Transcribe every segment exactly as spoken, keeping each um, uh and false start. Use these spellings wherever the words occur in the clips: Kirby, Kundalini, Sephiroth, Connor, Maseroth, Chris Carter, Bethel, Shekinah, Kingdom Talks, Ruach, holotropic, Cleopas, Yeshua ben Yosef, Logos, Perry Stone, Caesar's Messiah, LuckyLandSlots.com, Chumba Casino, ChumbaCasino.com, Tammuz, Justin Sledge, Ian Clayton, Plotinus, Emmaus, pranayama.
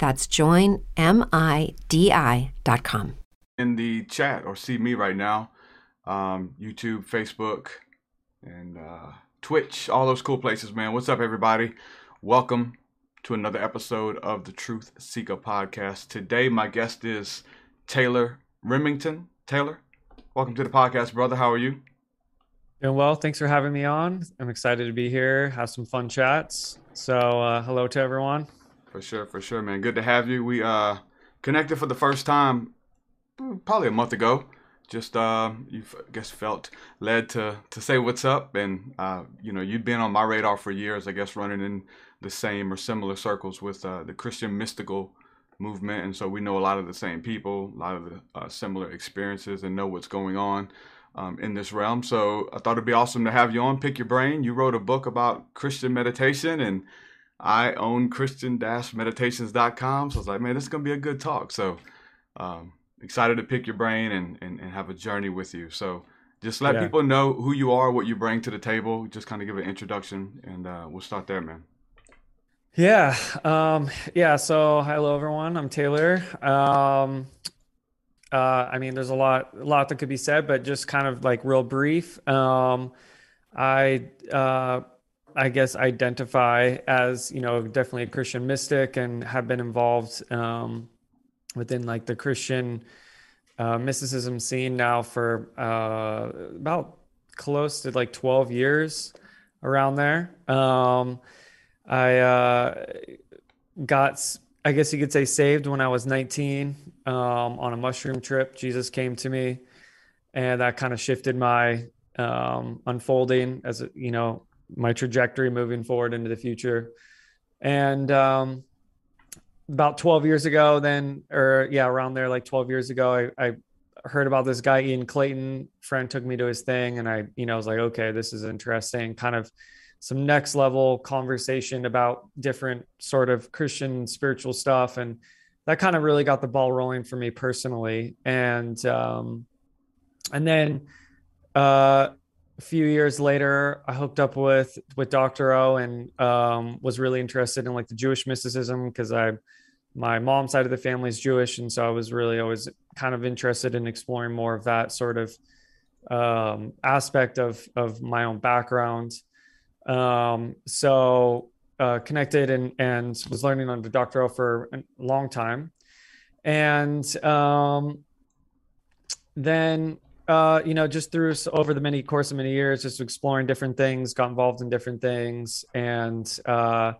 That's join midi dot com. In the chat or see me right now, um, YouTube, Facebook, and uh, Twitch, all those cool places, man. What's up, everybody? Welcome to another episode of the Truth Seeker Podcast. Today, my guest is Taylor Remington. Taylor, welcome to the podcast, brother. How are you? Doing well. Thanks for having me on. I'm excited to be here, have some fun chats. So uh, hello to everyone. For sure, for sure, man. Good to have you. We uh, connected for the first time probably a month ago. Just, uh, you I guess, felt led to to say what's up. And, uh, you know, you'd been on my radar for years, I guess, running in the same or similar circles with uh, the Christian mystical movement. And so we know a lot of the same people, a lot of the uh, similar experiences, and know what's going on um, in this realm. So I thought it'd be awesome to have you on, pick your brain. You wrote a book about Christian meditation, and I own Christian Dash Meditations dot com. So I was like, man, this is going to be a good talk. So, um, excited to pick your brain and, and, and have a journey with you. So just let yeah. people know who you are, what you bring to the table. Just kind of give an introduction, and uh, we'll start there, man. Yeah. Um, yeah. So hello, everyone. I'm Taylor. Um, uh, I mean, there's a lot, a lot that could be said, but just kind of like real brief. Um, I, uh, I guess, identify as, you know, definitely a Christian mystic, and have been involved um, within like the Christian uh, mysticism scene now for uh, about close to like twelve years around there. Um, I uh, got, I guess you could say, saved when I was nineteen um, on a mushroom trip. Jesus came to me, and that kind of shifted my um, unfolding as, you know, my trajectory moving forward into the future. And um, about twelve years ago then, or yeah, around there, like twelve years ago, I, I heard about this guy, Ian Clayton. Friend took me to his thing, and I, you know, I was like, okay, this is interesting. Kind of some next level conversation about different sort of Christian spiritual stuff. And that kind of really got the ball rolling for me personally. And, um, and then, uh, a few years later, I hooked up with, with Doctor O, and, um, was really interested in like the Jewish mysticism, 'cause I, my mom's side of the family is Jewish. And so I was really always kind of interested in exploring more of that sort of, um, aspect of, of my own background. Um, so, uh, connected and, and was learning under Doctor O for a long time. And, um, then, uh, you know, just through over the many course of many years, just exploring different things, got involved in different things, and, uh,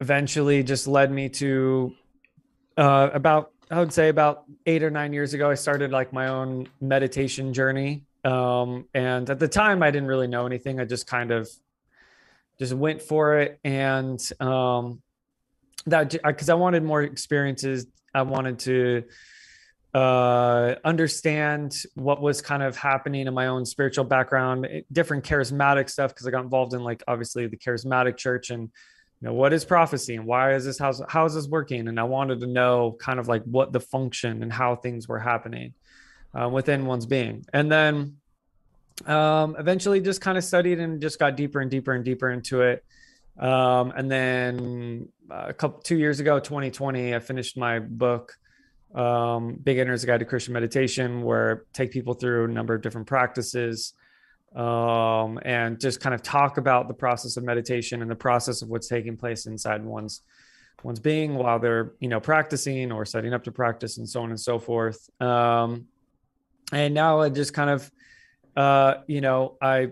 eventually just led me to, uh, about I would say about eight or nine years ago, I started like my own meditation journey. Um, and at the time I didn't really know anything. I just kind of just went for it. And, um, that, cause I wanted more experiences. I wanted to, uh, understand what was kind of happening in my own spiritual background, different charismatic stuff. Cause I got involved in like, obviously the charismatic church and, you know, what is prophecy and why is this, house, how is this working? And I wanted to know kind of like what the function and how things were happening Uh, within one's being. And then um, eventually just kind of studied and just got deeper and deeper and deeper into it. Um, and then a couple, two years ago, twenty twenty, I finished my book, um, Big Inner's Guide to Christian Meditation, where I take people through a number of different practices um, and just kind of talk about the process of meditation and the process of what's taking place inside one's one's being while they're, you know, practicing or setting up to practice and so on and so forth. Um, And now I just kind of, uh, you know, I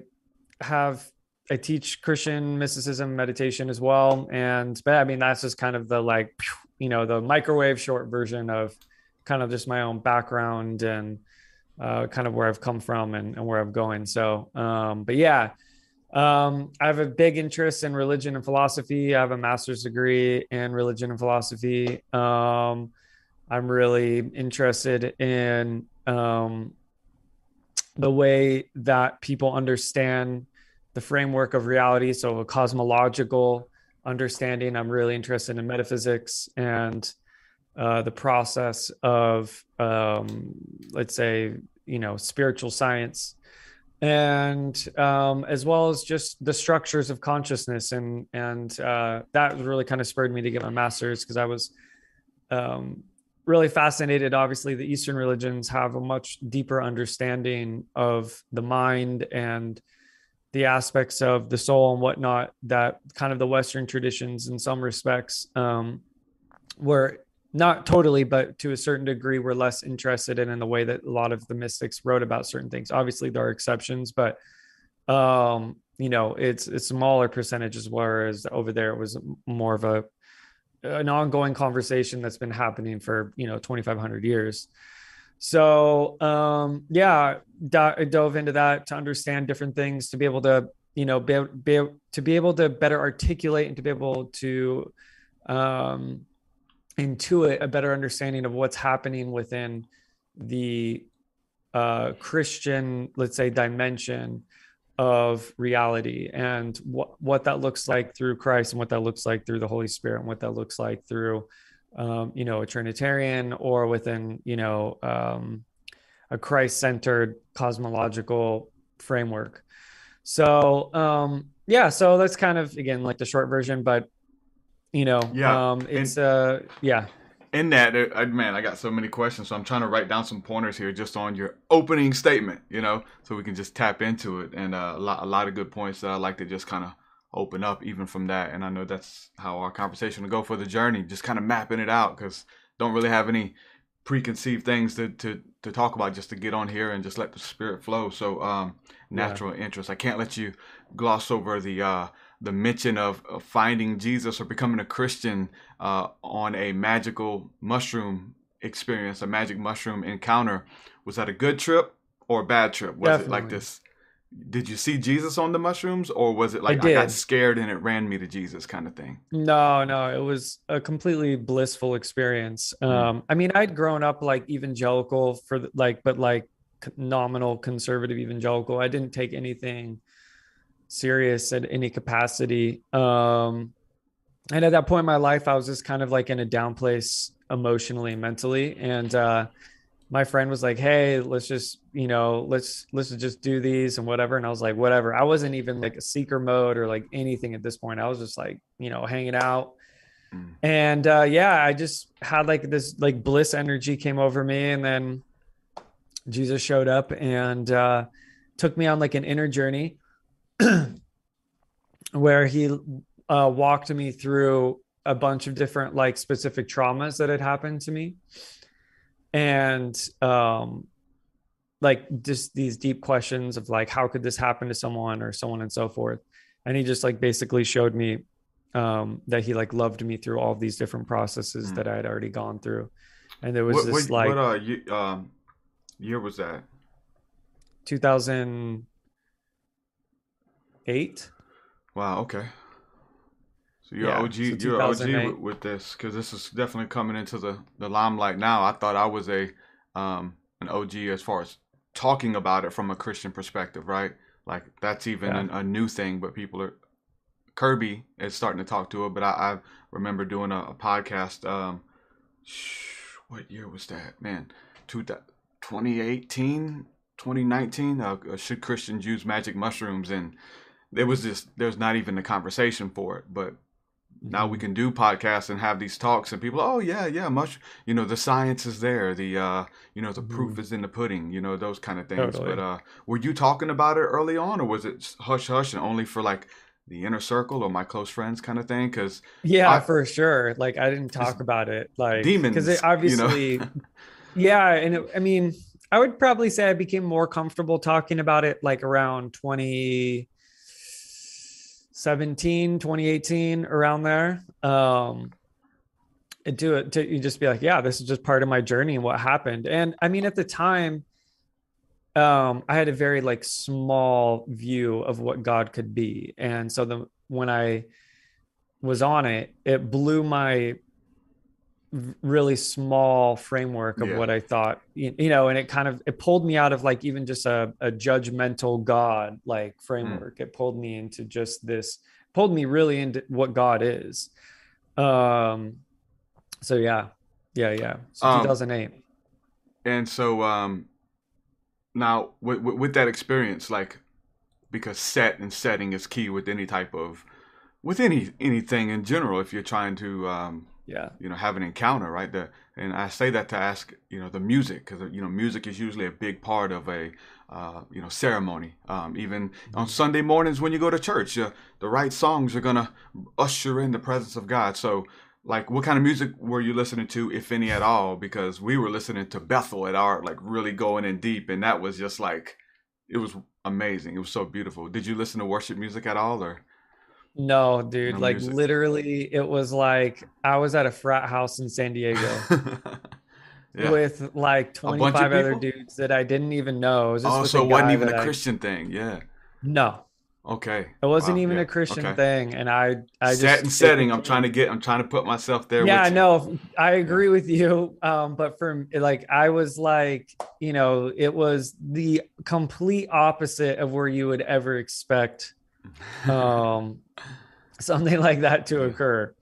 have, I teach Christian mysticism meditation as well. And, but I mean, that's just kind of the, like, you know, the microwave short version of kind of just my own background and uh, kind of where I've come from and, and where I'm going. So, um, but yeah, um, I have a big interest in religion and philosophy. I have a master's degree in religion and philosophy. Um, I'm really interested in, um, the way that people understand the framework of reality. So a cosmological understanding. I'm really interested in metaphysics and, uh, the process of, um, let's say, you know, spiritual science and, um, as well as just the structures of consciousness. And, and, uh, that really kind of spurred me to get my master's, cause I was, um, really fascinated. Obviously, the Eastern religions have a much deeper understanding of the mind and the aspects of the soul and whatnot that kind of the Western traditions in some respects um, were not totally, but to a certain degree, were less interested in, in the way that a lot of the mystics wrote about certain things. Obviously, there are exceptions, but um, you know, it's, it's smaller percentages, whereas over there it was more of a an ongoing conversation that's been happening for, you know, twenty-five hundred years. So, um, yeah, I dove into that to understand different things, to be able to, you know, be, be to be able to better articulate and to be able to, um, intuit a better understanding of what's happening within the, uh, Christian, let's say, dimension of reality and what, what that looks like through Christ and what that looks like through the Holy Spirit and what that looks like through, um, you know, a Trinitarian or within, you know, um, a Christ-centered cosmological framework. So, um, yeah, so that's kind of, again, like the short version, but, you know, yeah. um, it's, and, uh, yeah. In that, I, man, I got so many questions, so I'm trying to write down some pointers here just on your opening statement, you know, so we can just tap into it. And uh, a lot, a lot of good points that I like to just kind of open up even from that. And I know that's how our conversation will go for the journey, just kind of mapping it out, because don't really have any preconceived things to, to, to talk about, just to get on here and just let the spirit flow. So um, natural yeah. interest. I can't let you gloss over the uh, the mention of, of finding Jesus or becoming a Christian uh, on a magical mushroom experience, a magic mushroom encounter. Was that a good trip or a bad trip? Was Definitely. It like this? Did you see Jesus on the mushrooms, or was it like I, I got scared and it ran me to Jesus kind of thing? No, no, it was a completely blissful experience. Um, mm-hmm. I mean, I'd grown up like evangelical for the, like, but like nominal conservative evangelical. I didn't take anything serious at any capacity. Um, and at that point in my life, I was just kind of like in a down place emotionally and mentally. And, uh, my friend was like, hey, let's just, you know, let's, let's just do these and whatever. And I was like, whatever. I wasn't even like a seeker mode or like anything at this point. I was just like, you know, hanging out. Mm. And, uh, yeah, I just had like this, like bliss energy came over me, and then Jesus showed up and, uh, took me on like an inner journey where he uh, walked me through a bunch of different like specific traumas that had happened to me, and um, like just these deep questions of like, how could this happen to someone or so on and so forth. And he just like basically showed me um, that he like loved me through all of these different processes mm. that I had already gone through. And there was what, this what, like... What uh, you, um, year was that? two thousand eight. Wow, okay. So you're yeah, O G, so you're O G with, with this, because this is definitely coming into the, the limelight now. I thought I was a um, an O G as far as talking about it from a Christian perspective, right? Like, that's even yeah. an, a new thing, but people are... Kirby is starting to talk to it, but I, I remember doing a, a podcast. Um, sh- what year was that? Man, two, twenty eighteen, twenty nineteen, uh, should Christians use magic mushrooms? And there was just, there's not even a conversation for it, but now we can do podcasts and have these talks and people, oh yeah, yeah, mush, you know, the science is there, the, uh, you know, the proof is in the pudding, you know, those kind of things. Totally. But uh, were you talking about it early on, or was it hush hush and only for like the inner circle or my close friends kind of thing? Because yeah, I, for sure. Like, I didn't talk about it. Like demons, because it obviously, you know? yeah. And it, I mean, I would probably say I became more comfortable talking about it like around twenty seventeen, twenty eighteen, around there. Um, and do it to, you just be like, yeah, this is just part of my journey and what happened. And I mean, at the time, um, I had a very like small view of what God could be. And so the, when I was on it, it blew my really small framework of yeah. what I thought, you, you know, and it kind of, it pulled me out of like, even just a, a judgmental God like framework. Mm. It pulled me into just this, pulled me really into what God is. Um, so yeah, yeah, yeah. So um, two thousand eight. And so, um, now with, with that experience, like, because set and setting is key with any type of, with any, anything in general, if you're trying to, um, yeah, you know, have an encounter, right? The, and I say that to ask, you know, the music, because, you know, music is usually a big part of a, uh, you know, ceremony. Um, even mm-hmm. on Sunday mornings when you go to church, uh, the right songs are going to usher in the presence of God. So, like, what kind of music were you listening to, if any at all? Because we were listening to Bethel at our, like, really going in deep. And that was just like, it was amazing. It was so beautiful. Did you listen to worship music at all, or? No, dude, no like music. Literally, it was like I was at a frat house in San Diego yeah. with like twenty-five other people? dudes that I didn't even know. It was just oh, so it wasn't even a Christian I... thing. Yeah. No. Okay. It wasn't wow, even yeah. a Christian okay. thing. And I, I just set and setting. It, I'm trying to get, I'm trying to put myself there. Yeah, with no, I agree yeah. with you. Um, but for like, I was like, you know, it was the complete opposite of where you would ever expect um something like that to occur.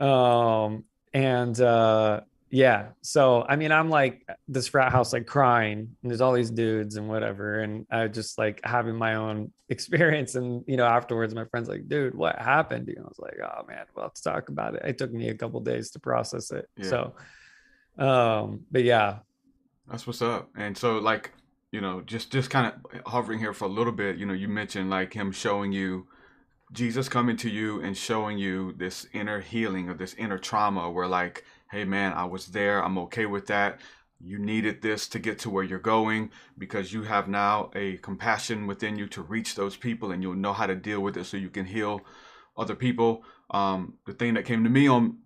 Um and uh yeah so I mean, I'm like this frat house, like crying, and there's all these dudes and whatever, and I just like having my own experience. And you know, afterwards my friend's like, dude, what happened? You know, I was like, oh man, we'll have to talk about it. It took me a couple days to process it. yeah. So um but yeah, that's what's up. And so, like, you know, just, just kind of hovering here for a little bit, you know, you mentioned like him showing you, Jesus coming to you and showing you this inner healing or this inner trauma where like, hey man, I was there. I'm okay with that. You needed this to get to where you're going, because you have now a compassion within you to reach those people, and you'll know how to deal with it so you can heal other people. Um, the thing that came to me on,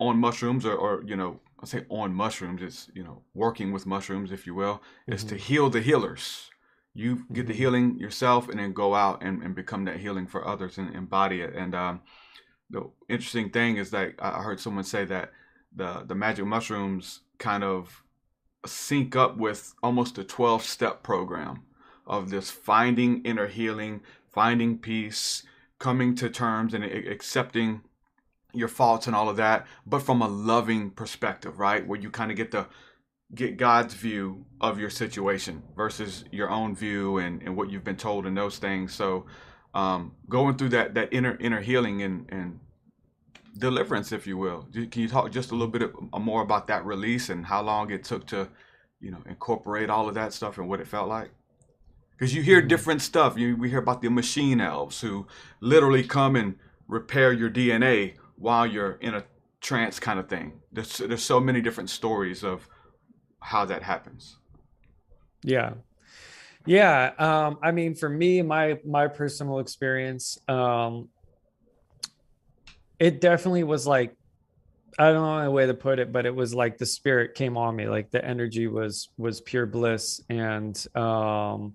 on mushrooms or, or, you know, I say on mushrooms, it's, you know, working with mushrooms, if you will, is mm-hmm. to heal the healers. You mm-hmm. get the healing yourself and then go out and, and become that healing for others and embody it. And um, the interesting thing is that I heard someone say that the, the magic mushrooms kind of sync up with almost a twelve-step program of this finding inner healing, finding peace, coming to terms and accepting your faults and all of that, but from a loving perspective, right? Where you kind of get the get God's view of your situation versus your own view and, and what you've been told and those things. So um, going through that that inner inner healing and, and deliverance, if you will. Can you talk just a little bit of, more about that release and how long it took to, you know, incorporate all of that stuff and what it felt like? Because you hear different stuff. You, we hear about the machine elves who literally come and repair your D N A while you're in a trance kind of thing. There's, there's so many different stories of how that happens. Yeah. Yeah. Um, I mean, for me, my, my personal experience, um, it definitely was like I don't know the way to put it, but it was like the spirit came on me. Like the energy was, was pure bliss. And, um,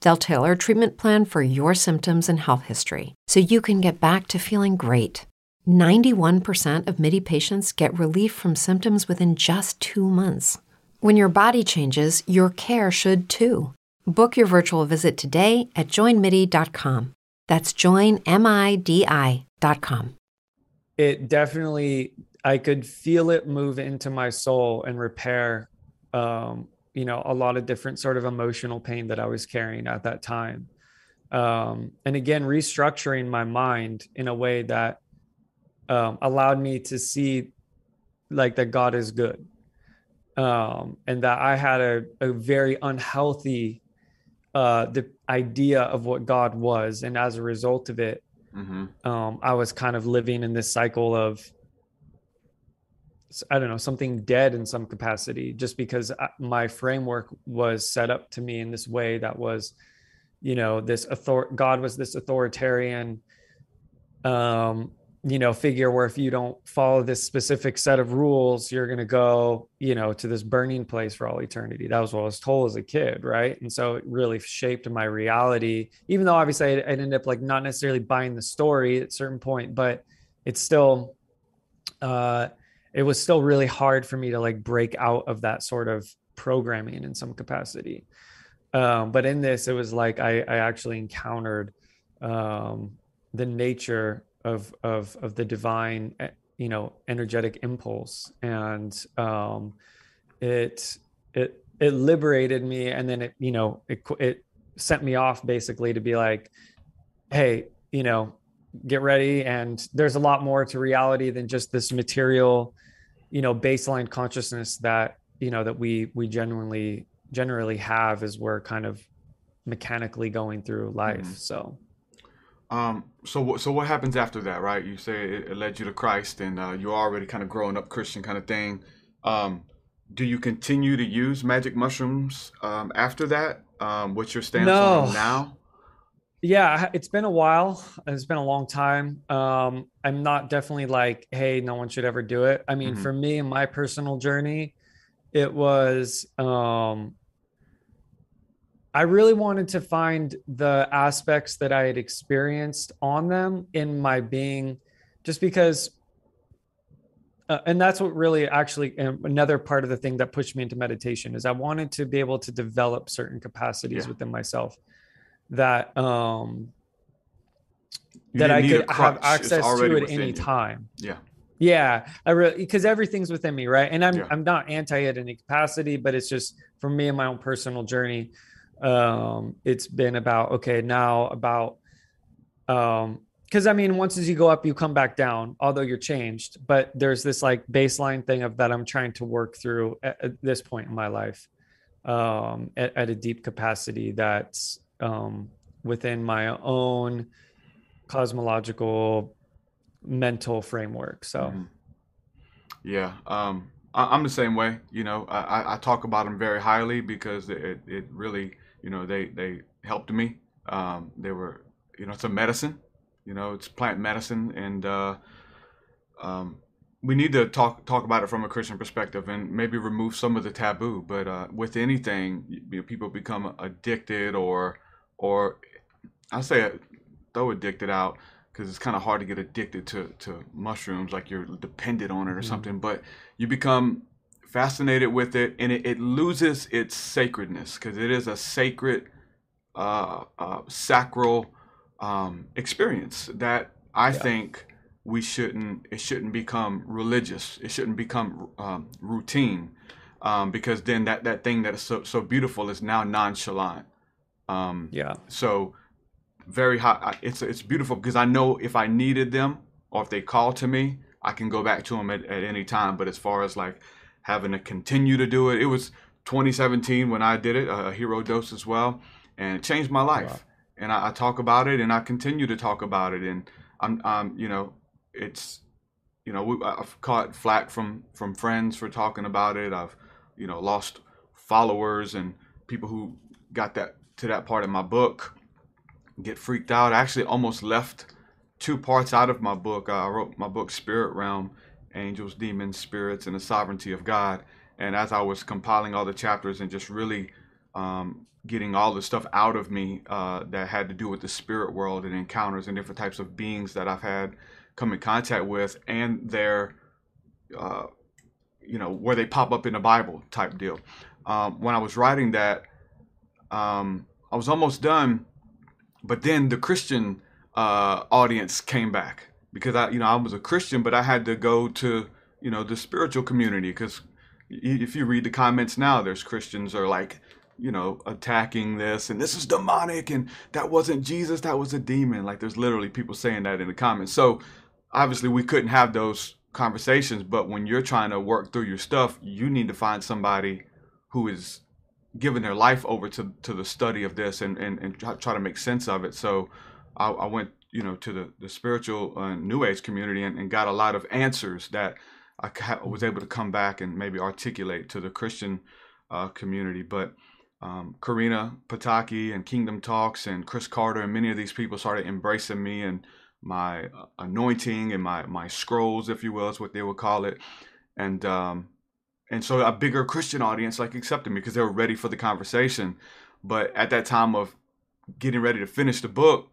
They'll tailor a treatment plan for your symptoms and health history so you can get back to feeling great. ninety-one percent of Midi patients get relief from symptoms within just two months. When your body changes, your care should too. Book your virtual visit today at join midi dot com. That's join midi dot com. It definitely, I could feel it move into my soul and repair, um, you know, a lot of different sort of emotional pain that I was carrying at that time. Um, and again, restructuring my mind in a way that um, allowed me to see like that God is good. Um, and that I had a, a very unhealthy uh, the idea of what God was. And as a result of it, Mm-hmm. Um, I was kind of living in this cycle of, I don't know, something dead in some capacity, just because I, my framework was set up to me in this way that was, you know, this author, God was this authoritarian, um, you know, figure where if you don't follow this specific set of rules, you're going to go, you know, to this burning place for all eternity. That was what I was told as a kid. Right. And so it really shaped my reality, even though obviously I ended up like not necessarily buying the story at a certain point, but it's still, uh, it was still really hard for me to like break out of that sort of programming in some capacity. Um, but in this, it was like, I, I actually encountered, um, the nature of, of, of the divine, you know, energetic impulse. And, um, it, it, it liberated me. And then it, you know, it, it sent me off basically to be like, hey, you know, get ready. And there's a lot more to reality than just this material, you know, baseline consciousness that, you know, that we, we genuinely generally have as we're kind of mechanically going through life. Mm-hmm. So, Um, so what, so what happens after that, right? You say it, it led you to Christ and, uh, you're already kind of growing up Christian kind of thing. Um, do you continue to use magic mushrooms, um, after that? Um, what's your stance no. on now? Yeah, it's been a while. It's been a long time. Um, I'm not definitely like, hey, no one should ever do it. I mean, mm-hmm. for me in my personal journey, it was, um, I really wanted to find the aspects that I had experienced on them in my being, just because, uh, and that's what really actually, um, another part of the thing that pushed me into meditation is I wanted to be able to develop certain capacities yeah. within myself that, um, you that I could have access to at any you. time. Yeah. Yeah. I really, cause everything's within me. Right. And I'm, yeah. I'm not anti it in any capacity, but it's just for me and my own personal journey. Um, it's been about, okay, now about, um, cause I mean, once as you go up, you come back down, although you're changed, but there's this like baseline thing of that I'm trying to work through at, at this point in my life, um, at, at a deep capacity that's, um, within my own cosmological mental framework. So, mm-hmm. yeah. Um, I, I'm the same way. You know, I, I talk about them very highly because it, it really, you know, they, they helped me. Um, they were, you know, it's a medicine, you know, it's plant medicine. And, uh, um, we need to talk talk about it from a Christian perspective and maybe remove some of the taboo. But uh, with anything, you know, people become addicted, or or I say throw addicted out, because it's kind of hard to get addicted to, to mushrooms, like you're dependent on it or mm-hmm. something. But you become fascinated with it, and it, it loses its sacredness, because it is a sacred, uh, uh, sacral um, experience that I yeah. think we shouldn't, it shouldn't become religious. It shouldn't become um, routine, um, because then that, that thing that is so, so beautiful is now nonchalant. Um, yeah. So... very high. It's it's beautiful, because I know if I needed them or if they call to me, I can go back to them at, at any time. But as far as like having to continue to do it, it was twenty seventeen when I did it, a hero dose as well, and it changed my life. Wow. And I, I talk about it, and I continue to talk about it. And I'm, I'm you know, it's, you know, we, I've caught flack from from friends for talking about it. I've, you know, lost followers and people who got that to that part of my book get freaked out. I actually almost left two parts out of my book. I wrote my book, Spirit Realm, Angels, Demons, Spirits, and the Sovereignty of God. And as I was compiling all the chapters and just really um, getting all the stuff out of me uh, that had to do with the spirit world and encounters and different types of beings that I've had come in contact with, and their, uh, you know, where they pop up in the Bible type deal. Um, when I was writing that, um, I was almost done. But then the Christian uh, audience came back, because I, you know, I was a Christian, but I had to go to, you know, the spiritual community, because if you read the comments now, there's Christians are like, you know, attacking this, and this is demonic, and that wasn't Jesus, that was a demon. Like, there's literally people saying that in the comments. So obviously we couldn't have those conversations, but when you're trying to work through your stuff, you need to find somebody who is giving their life over to, to the study of this, and, and, and try to make sense of it. So I, I went, you know, to the, the spiritual uh, New Age community, and, and got a lot of answers that I ca- was able to come back and maybe articulate to the Christian uh, community. But um, Karina Pataki and Kingdom Talks and Chris Carter and many of these people started embracing me and my anointing and my, my scrolls, if you will, is what they would call it. And, um, And so a bigger Christian audience like accepted me, because they were ready for the conversation. But at that time of getting ready to finish the book,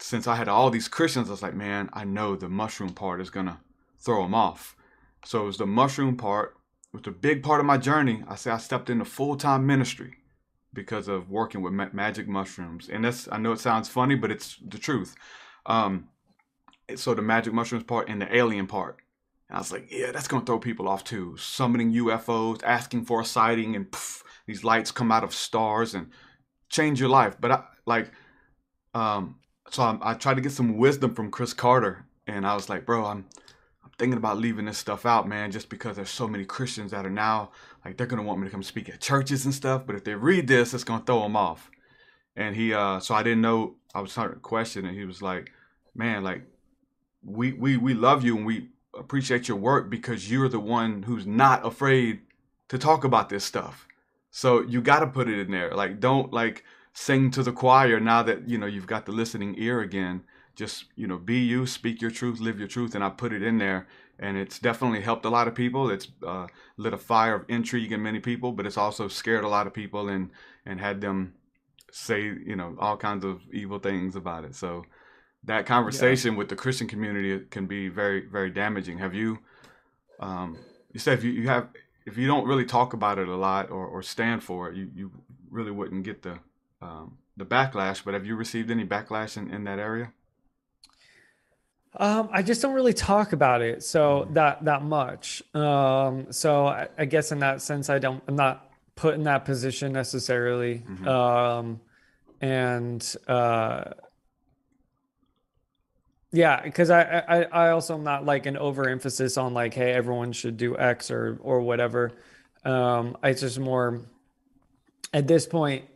since I had all these Christians, I was like, man, I know the mushroom part is going to throw them off. So it was the mushroom part. It was a big part of my journey. I say I stepped into full-time ministry because of working with ma- magic mushrooms. And that's, I know it sounds funny, but it's the truth. Um, so the magic mushrooms part and the alien part. And I was like, yeah, that's going to throw people off too. Summoning U F Os, asking for a sighting, and poof, these lights come out of stars and change your life. But I, like, um, so I, I tried to get some wisdom from Chris Carter. And I was like, bro, I'm, I'm thinking about leaving this stuff out, man, just because there's so many Christians that are now, like, they're going to want me to come speak at churches and stuff. But if they read this, it's going to throw them off. And he, uh, so I didn't know, I was starting to question. And he was like, man, like, we, we, we love you, and we appreciate your work, because you're the one who's not afraid to talk about this stuff. So you got to put it in there. Like, don't like sing to the choir now that, you know, you've got the listening ear again. Just, you know, be you, speak your truth, live your truth. And I put it in there, and it's definitely helped a lot of people. It's uh, lit a fire of intrigue in many people, but it's also scared a lot of people and, and had them say, you know, all kinds of evil things about it. So that conversation yeah. with the Christian community can be very, very damaging. Have you, um, you said if you, you have, if you don't really talk about it a lot or, or stand for it, you, you really wouldn't get the um, the backlash. But have you received any backlash in, in that area? Um, I just don't really talk about it so mm-hmm. that that much. Um, so I, I guess in that sense, I don't. I'm not put in that position necessarily, mm-hmm. um, and. Uh, Yeah, because I, I I also am not like an overemphasis on like, hey, everyone should do X or or whatever. Um, it's just more at this point,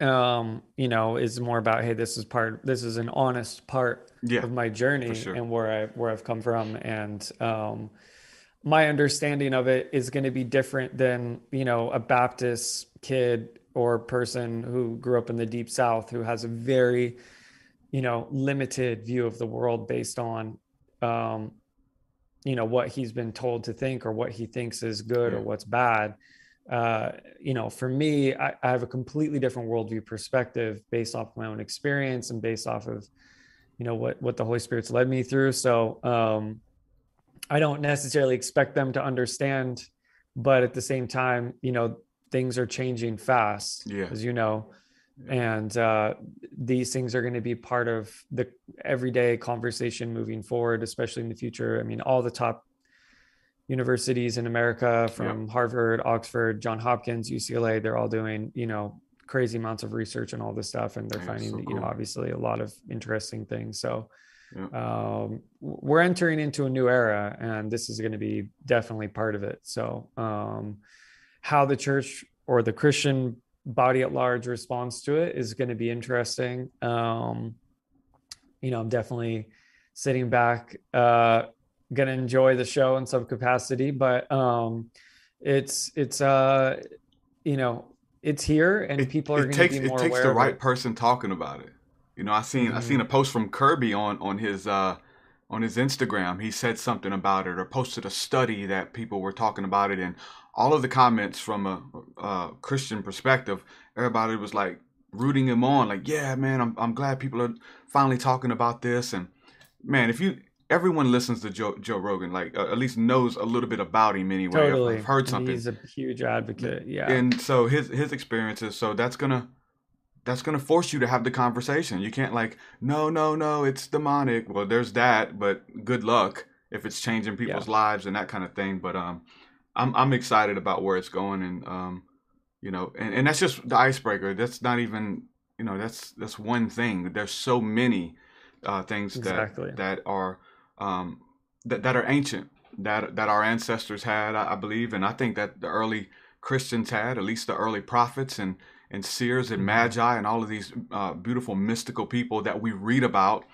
um, you know, it's more about, hey, this is part, this is an honest part yeah, of my journey for sure. and where I where I've come from, and um, my understanding of it is going to be different than, you know, a Baptist kid or person who grew up in the Deep South who has a very you know, limited view of the world based on, um, you know, what he's been told to think or what he thinks is good yeah. or what's bad. Uh, you know, for me, I, I have a completely different worldview perspective based off my own experience and based off of, you know, what, what the Holy Spirit's led me through. So, um, I don't necessarily expect them to understand, but at the same time, you know, things are changing fast, yeah. as you know, yeah. and, uh, these things are going to be part of the everyday conversation moving forward, especially in the future. I mean, all the top universities in America, from yeah. Harvard, Oxford, John Hopkins, U C L A, they're all doing, you know, crazy amounts of research and all this stuff. And they're yeah, finding, so cool. you know, obviously a lot of interesting things. So yeah. um, we're entering into a new era, and this is going to be definitely part of it. So um, how the church or the Christian body at large responds to it is going to be interesting. Um, you know, I'm definitely sitting back, uh, going to enjoy the show in some capacity, but um, it's, it's, uh, you know, it's here, and it, people are going to be more aware. It takes the right person talking about it. You know, I seen mm-hmm. I seen a post from Kirby on on his uh, on his Instagram. He said something about it, or posted a study that people were talking about it, and all of the comments from a, a Christian perspective, everybody was like rooting him on, like, "Yeah, man, I'm I'm glad people are finally talking about this." And man, if you everyone listens to Joe, Joe Rogan, like uh, at least knows a little bit about him anyway. Totally. I've, I've heard something. He's a huge advocate. Yeah. And so his, his experiences, so that's going to, that's going to force you to have the conversation. You can't like, no, no, no, it's demonic. Well, there's that, but good luck if it's changing people's yeah. lives and that kind of thing. But, um, I'm, I'm excited about where it's going, and, um, you know, and, and that's just the icebreaker. That's not even, you know, that's, that's one thing. There's so many, uh, things exactly. that, that are, um, that, that are ancient, that, that our ancestors had, I, I believe. And I think that the early Christians had, at least the early prophets and, and seers and magi and all of these, uh, beautiful mystical people that we read about,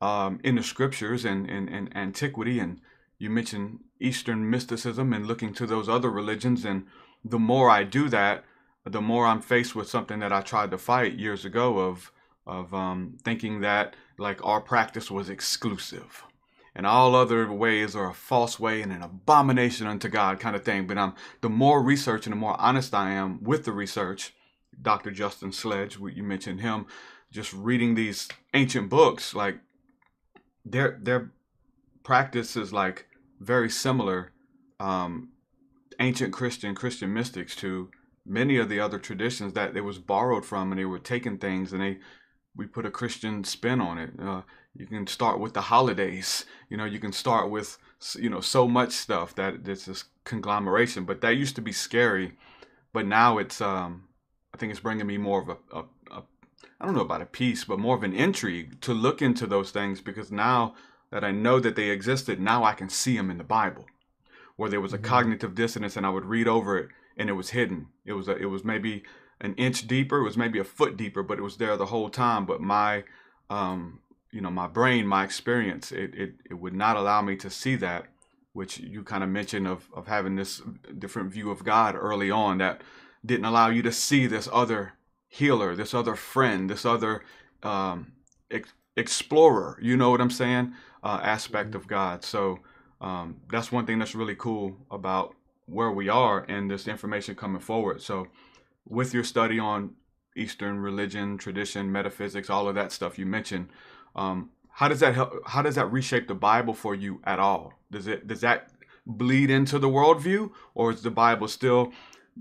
um, in the scriptures and, and, and antiquity. And you mentioned Eastern mysticism and looking to those other religions. And the more I do that, the more I'm faced with something that I tried to fight years ago of, of, um, thinking that like our practice was exclusive, and all other ways are a false way and an abomination unto God kind of thing. But I'm, the more research and the more honest I am with the research, Doctor Justin Sledge, you mentioned him, just reading these ancient books, like their their practice is like very similar, um, ancient Christian, Christian mystics to many of the other traditions that it was borrowed from, and they were taking things and they we put a Christian spin on it. Uh, You can start with the holidays, you know, you can start with, you know, so much stuff that it's this conglomeration, but that used to be scary. But now it's, um, I think it's bringing me more of a, a, a, I don't know about a peace, but more of an intrigue to look into those things, because now that I know that they existed, now I can see them in the Bible, where there was a mm-hmm. cognitive dissonance, and I would read over it and it was hidden. It was, a, it was maybe an inch deeper. It was maybe a foot deeper, but it was there the whole time. But my, um, you know, my brain, my experience, it, it, it would not allow me to see that, which you kind of mentioned of, of having this different view of God early on that didn't allow you to see this other healer, this other friend, this other um, ex- explorer, you know what I'm saying, uh, aspect mm-hmm. of God. So um, that's one thing that's really cool about where we are and this information coming forward. So with your study on Eastern religion, tradition, metaphysics, all of that stuff you mentioned, Um, how does that help? How does that reshape the Bible for you at all? Does it does that bleed into the worldview, or is the Bible still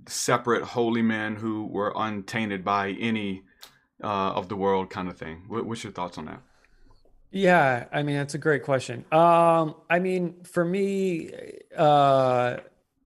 separate holy men who were untainted by any uh, of the world kind of thing? What, what's your thoughts on that? Yeah, I mean, that's a great question. Um, I mean, for me, uh...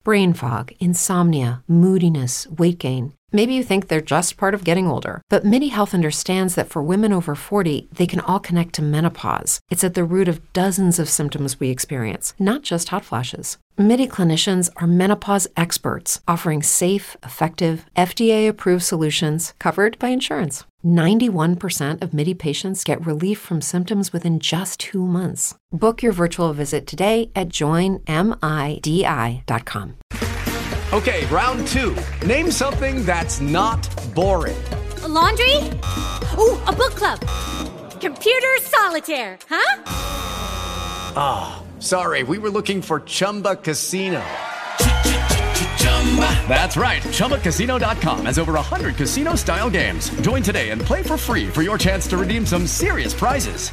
brain fog, insomnia, moodiness, weight gain. Maybe you think they're just part of getting older, but Midi Health understands that for women over forty, they can all connect to menopause. It's at the root of dozens of symptoms we experience, not just hot flashes. Midi clinicians are menopause experts, offering safe, effective, F D A-approved solutions covered by insurance. ninety-one percent of Midi patients get relief from symptoms within just two months. Book your virtual visit today at join midi dot com. Okay, round two. Name something that's not boring. A laundry? Ooh, a book club. Computer solitaire, huh? Ah. Sorry, we were looking for Chumba Casino. That's right, Chumba Casino dot com has over one hundred casino-style games. Join today and play for free for your chance to redeem some serious prizes.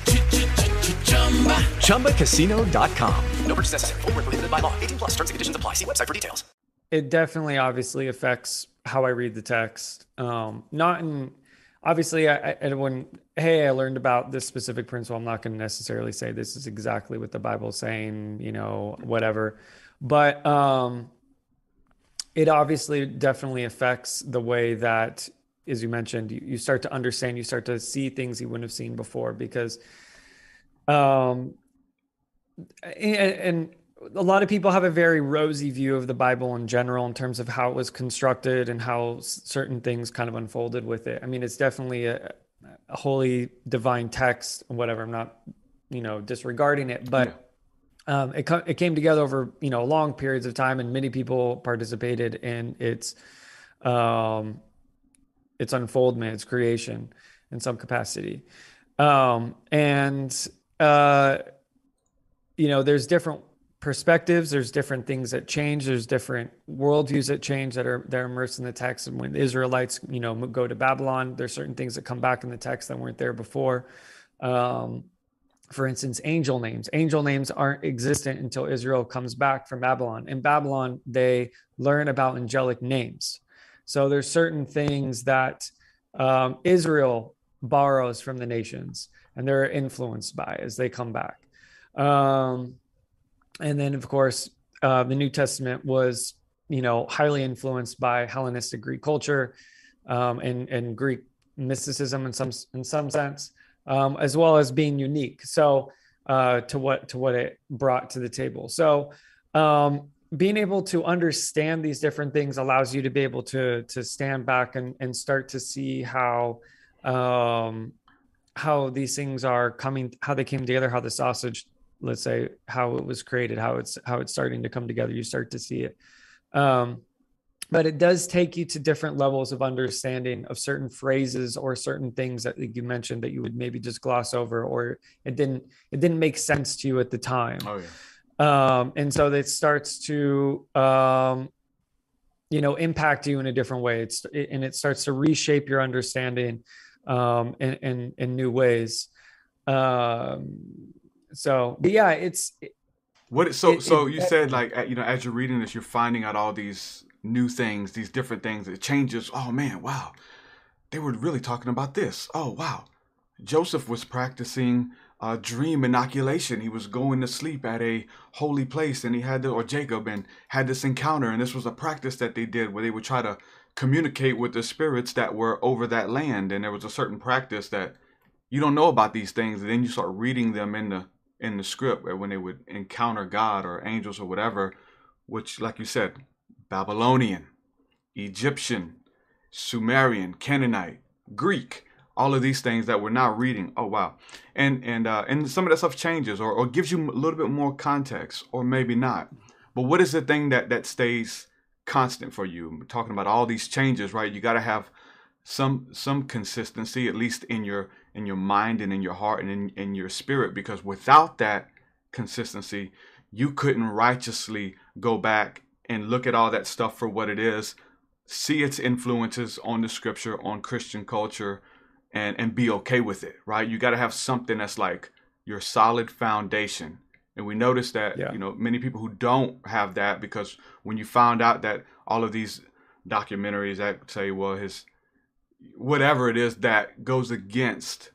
Chumba Casino dot com. No purchase necessary. Void where prohibited by law. eighteen plus terms and conditions apply. See website for details. It definitely obviously affects how I read the text. Um, not in... Obviously, I, I when hey, I learned about this specific principle. I'm not going to necessarily say this is exactly what the Bible is saying, you know, whatever. But um, it obviously definitely affects the way that, as you mentioned, you, you start to understand, you start to see things you wouldn't have seen before because, um, and, and a lot of people have a very rosy view of the Bible in general in terms of how it was constructed and how certain things kind of unfolded with it. I mean, it's definitely a, a holy divine text and whatever. I'm not, you know, disregarding it, but um, it, it came together over, you know, long periods of time and many people participated in its, um, its unfoldment, its creation in some capacity. Um, and, uh, you know, there's different perspectives, there's different things that change, there's different worldviews that change that are they're immersed in the text. And when the Israelites, you know, go to Babylon, there's certain things that come back in the text that weren't there before. Um, for instance, angel names. Angel names aren't existent until Israel comes back from Babylon. In Babylon, they learn about angelic names. So there's certain things that um, Israel borrows from the nations and they're influenced by as they come back. Um, And then, of course, uh, the New Testament was, you know, highly influenced by Hellenistic Greek culture um, and, and Greek mysticism in some in some sense, um, as well as being unique. So uh, to what to what it brought to the table. So um, being able to understand these different things allows you to be able to to stand back and, and start to see how um, how these things are coming, how they came together, how the sausage, let's say, how it was created, how it's, how it's starting to come together. You start to see it. Um, but it does take you to different levels of understanding of certain phrases or certain things that, like you mentioned, that you would maybe just gloss over, or it didn't, it didn't make sense to you at the time. Oh, yeah. Um, and so that starts to, um, you know, impact you in a different way. It's, it, and it starts to reshape your understanding, um, in, in, in new ways. Um, So, but yeah, it's it, what. So, it, so you it, said like you know, as you're reading this, you're finding out all these new things, these different things. It changes. Oh man, wow, they were really talking about this. Oh wow, Joseph was practicing uh, dream inoculation. He was going to sleep at a holy place, and he had the, or Jacob and had this encounter. And this was a practice that they did where they would try to communicate with the spirits that were over that land. And there was a certain practice that you don't know about these things, and then you start reading them in the. in the script where when they would encounter God or angels or whatever, which like you said, Babylonian, Egyptian, Sumerian, Canaanite, Greek, all of these things that we're now reading. Oh, wow. And and uh, and some of that stuff changes or, or gives you a little bit more context or maybe not. But what is the thing that, that stays constant for you? We're talking about all these changes, right? You got to have some some consistency, at least in your in your mind and in your heart and in, in your spirit, because without that consistency, you couldn't righteously go back and look at all that stuff for what it is, see its influences on the scripture, on Christian culture, and, and be okay with it, right? You got to have something that's like your solid foundation. And we notice that, yeah. you know, many people who don't have that, because when you found out that all of these documentaries that say, well, his... whatever it is that goes against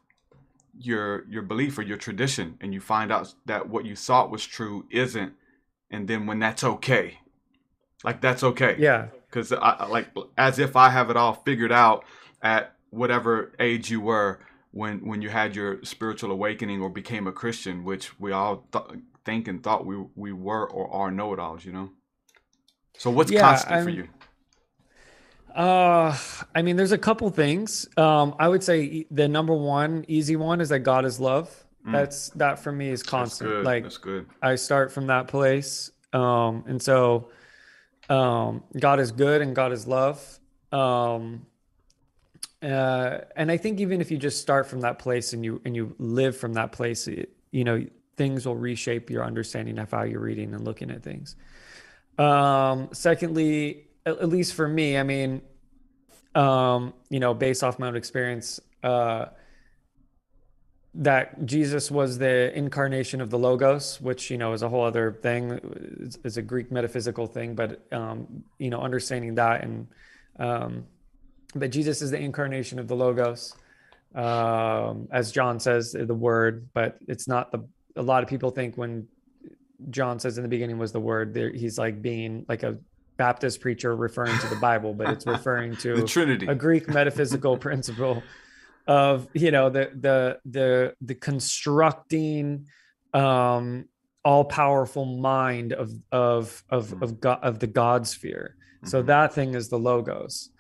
your your belief or your tradition, and you find out that what you thought was true isn't, and then when that's okay, like that's okay, yeah, because I like as if I have it all figured out at whatever age you were when when you had your spiritual awakening or became a Christian, which we all th- think and thought we we were or are know-it-alls, you know. So what's yeah, constant I'm- for you? Uh, I mean, there's a couple things. Um, I would say the number one easy one is that God is love. Mm. That's that for me is constant. That's good. Like, that's good. I start from that place. Um, and so, um, God is good and God is love. Um, uh, and I think even if you just start from that place and you, and you live from that place, it, you know, things will reshape your understanding of how you're reading and looking at things. Um, secondly, at, at least for me, I mean, um, you know, based off my own experience, uh, that Jesus was the incarnation of the Logos, which, you know, is a whole other thing. It's, it's a Greek metaphysical thing, but, um, you know, understanding that and, um, that Jesus is the incarnation of the Logos, um, as John says, the Word, but it's not the, a lot of people think when John says in the beginning was the Word, there he's like being like a Baptist preacher referring to the Bible, but it's referring to the Trinity, a Greek metaphysical principle of, you know, the, the, the, the constructing, um, all powerful mind of, of, of, mm-hmm. of God, of the God sphere. Mm-hmm. So that thing is the Logos.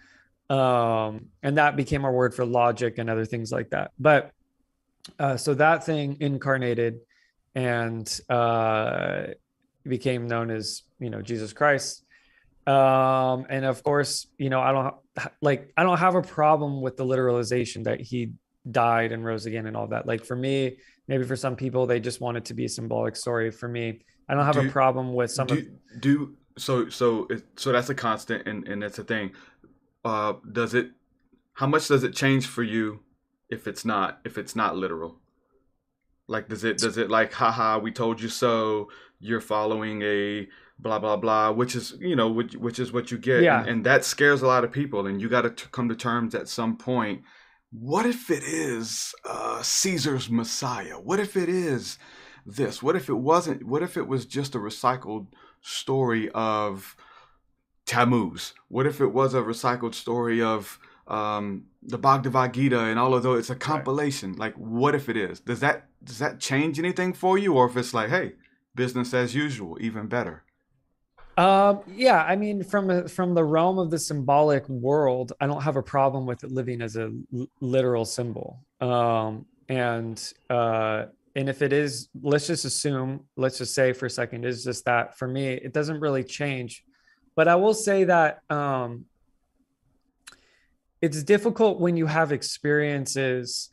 Um, and that became our word for logic and other things like that. But, uh, so that thing incarnated and, uh, became known as, you know, Jesus Christ. Um, and of course, you know, I don't like, I don't have a problem with the literalization that he died and rose again and all that. Like for me, maybe for some people, they just want it to be a symbolic story. For me, I don't have do, a problem with some do, of do. So, so, it, so that's a constant and, and that's a thing. Uh, does it, how much does it change for you if it's not, if it's not literal? Like, does it, does it like, haha, we told you so, you're following a blah, blah, blah, which is, you know, which, which is what you get. Yeah. And, and that scares a lot of people. And you got to come to terms at some point. What if it is uh, Caesar's Messiah? What if it is this? What if it wasn't? What if it was just a recycled story of Tammuz? What if it was a recycled story of um, the Bhagavad Gita and all of those? It's a compilation. Right. Like, what if it is? Does that does that change anything for you? Or if it's like, hey, business as usual, even better. Um, yeah, I mean, from from the realm of the symbolic world, I don't have a problem with it living as a l- literal symbol. Um, and uh, and if it is, let's just assume, let's just say for a second, it's just that for me, it doesn't really change. But I will say that um, it's difficult when you have experiences.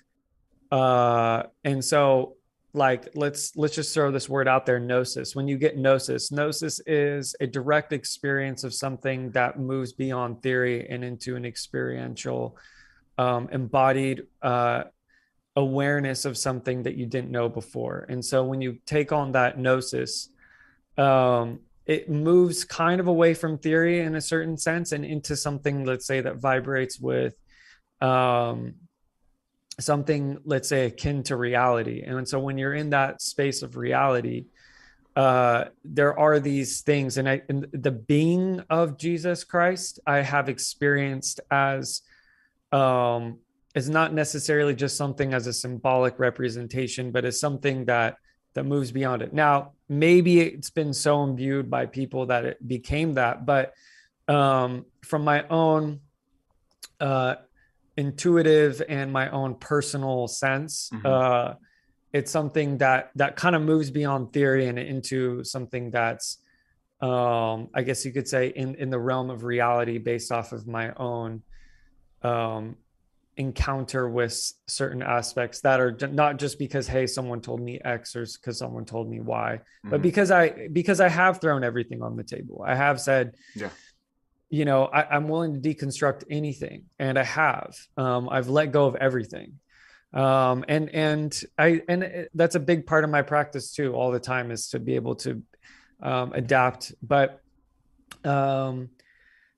Uh, and so like, let's, let's just throw this word out there, gnosis. When you get gnosis, gnosis is a direct experience of something that moves beyond theory and into an experiential um, embodied uh, awareness of something that you didn't know before. And so when you take on that gnosis, um, it moves kind of away from theory in a certain sense and into something, let's say, that vibrates with um, something, let's say, akin to reality. And so when you're in that space of reality, uh, there are these things. And, I, and the being of Jesus Christ, I have experienced as um, is not necessarily just something as a symbolic representation, but as something that that moves beyond it. Now, maybe it's been so imbued by people that it became that, but um, from my own uh, intuitive and my own personal sense, mm-hmm. uh, it's something that, that kind of moves beyond theory and into something that's, um, I guess you could say in, in the realm of reality based off of my own um, encounter with certain aspects that are not just because, hey, someone told me X or because someone told me Y, mm-hmm. but because I, because I have thrown everything on the table. I have said, yeah, you know, I, I'm willing to deconstruct anything. And I have, um, I've let go of everything. Um, and, and I, and it, that's a big part of my practice too, all the time, is to be able to, um, adapt. But, um,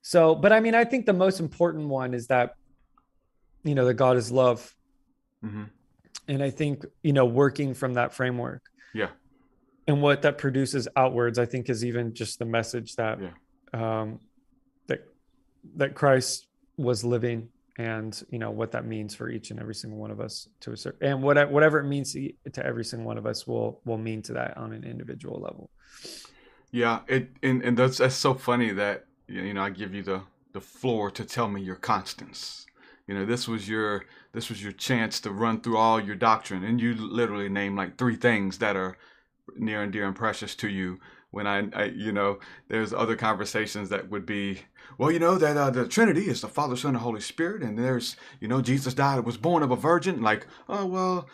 so, but I mean, I think the most important one is that, you know, that God is love. Mm-hmm. And I think, you know, working from that framework, yeah, and what that produces outwards, I think is even just the message that, yeah. um, that, that Christ was living and, you know, what that means for each and every single one of us to a certain, and what, whatever it means to, to every single one of us will, will mean to that on an individual level. Yeah. It, and, and that's, that's so funny that, you know, I give you the, the floor to tell me your constants. You know, this was your this was your chance to run through all your doctrine, and you literally name like three things that are near and dear and precious to you. When I, I you know, there's other conversations that would be, well, you know, that uh, the Trinity is the Father, Son, and Holy Spirit, and there's, you know, Jesus died, was born of a virgin. Like, oh well,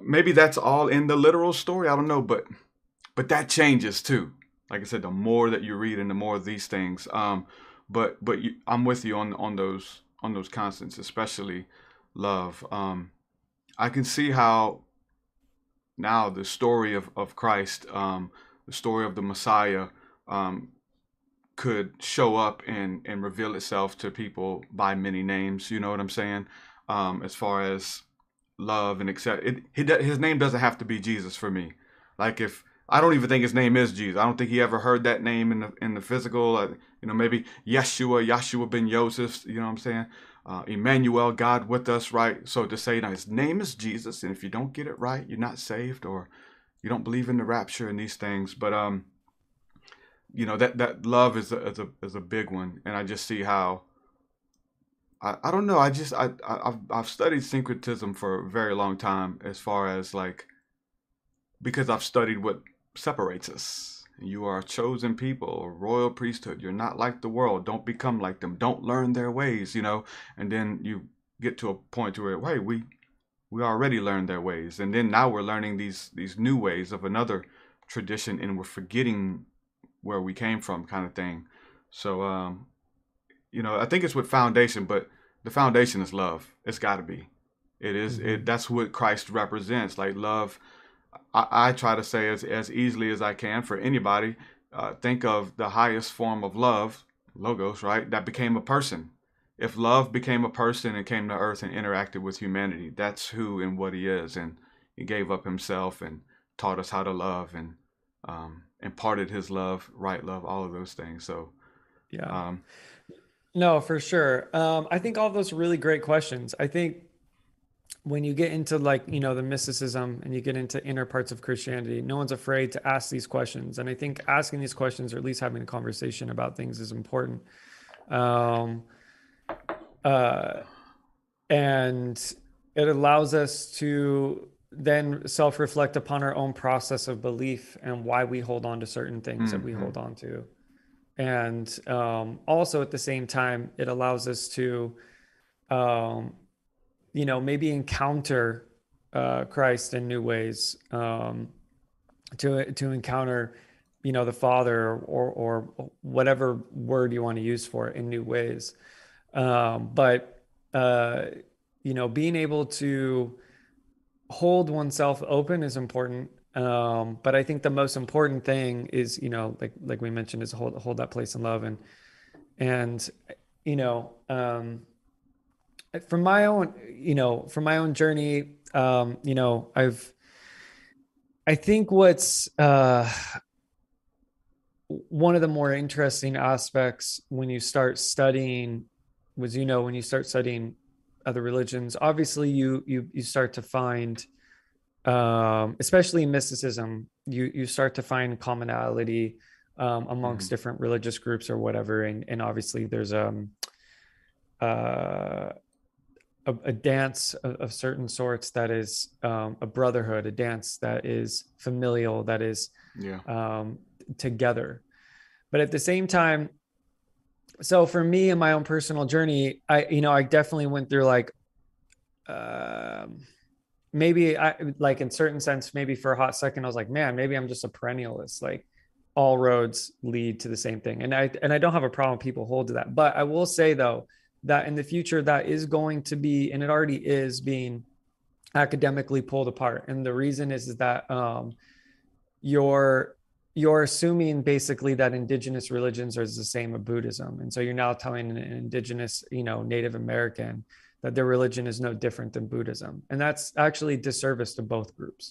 maybe that's all in the literal story. I don't know, but but that changes too. Like I said, the more that you read and the more of these things. Um, but but you, I'm with you on on those on those constants, especially love. Um, I can see how now the story of of Christ, um, the story of the Messiah, um, could show up and and reveal itself to people by many names. You know what I'm saying? Um, as far as love and accept, it, his name doesn't have to be Jesus for me. Like if I don't even think his name is Jesus. I don't think he ever heard that name in the in the physical. Uh, you know, maybe Yeshua, Yeshua ben Yosef. You know what I'm saying? Uh, Emmanuel, God with us, right? So to say, now his name is Jesus, and if you don't get it right, you're not saved, or you don't believe in the rapture and these things. But um, you know that that love is a is a, is a big one, and I just see how. I, I don't know. I just I, I I've I've studied syncretism for a very long time, as far as like, because I've studied what separates us. You are a chosen people, a royal priesthood. You're not like the world. Don't become like them. Don't learn their ways, you know. And then you get to a point where, hey, we we already learned their ways, and then now we're learning these these new ways of another tradition, and we're forgetting where we came from, kind of thing. So, um, you know, I think it's with foundation, but the foundation is love. It's got to be. It is. Mm-hmm. It that's what Christ represents, like love. I, I try to say as, as easily as I can for anybody, uh, think of the highest form of love, logos, right? That became a person. If love became a person and came to earth and interacted with humanity, that's who and what he is. And he gave up himself and taught us how to love and um, imparted his love, right love, all of those things. So, yeah, um, no, for sure. Um, I think all those are really great questions. I think when you get into like, you know, the mysticism and you get into inner parts of Christianity, no one's afraid to ask these questions. And I think asking these questions, or at least having a conversation about things, is important. Um, uh, and it allows us to then self-reflect upon our own process of belief and why we hold on to certain things mm-hmm. that we hold on to. And um, also at the same time, it allows us to, um, you know, maybe encounter uh, Christ in new ways, um, to to encounter, you know, the Father or or whatever word you want to use for it in new ways. Um, but, uh, you know, being able to hold oneself open is important. Um, but I think the most important thing is, you know, like like we mentioned, is hold hold that place in love. And, and you know... Um, From my own, you know, from my own journey, um, you know, I've, I think what's uh, one of the more interesting aspects when you start studying was, you know, when you start studying other religions, obviously you, you, you start to find, um, especially in mysticism, you, you start to find commonality um, amongst mm-hmm. different religious groups or whatever. And, and obviously there's, um, uh, A, a dance of, of certain sorts that is um, a brotherhood, a dance that is familial, that is yeah. um, together. But at the same time, so for me in my own personal journey, I, you know, I definitely went through like, uh, maybe I like in certain sense, maybe for a hot second, I was like, man, maybe I'm just a perennialist. Like all roads lead to the same thing. And I, and I don't have a problem with people hold to that, but I will say though, that in the future that is going to be, and it already is being academically pulled apart. And the reason is, is that um, you're, you're assuming basically that indigenous religions are the same as Buddhism. And so you're now telling an indigenous, you know, Native American that their religion is no different than Buddhism. And that's actually disservice to both groups.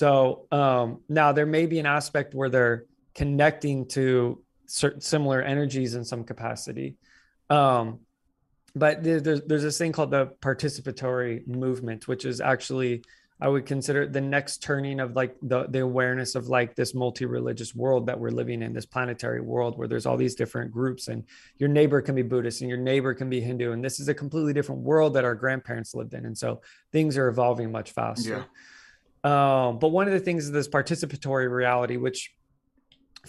So um, now there may be an aspect where they're connecting to certain similar energies in some capacity. Um, But there's, there's this thing called the participatory movement, which is actually, I would consider the next turning of like the, the awareness of like this multi-religious world that we're living in, this planetary world where there's all these different groups, and your neighbor can be Buddhist and your neighbor can be Hindu. And this is a completely different world that our grandparents lived in. And so things are evolving much faster. Yeah. Um, but one of the things is this participatory reality, which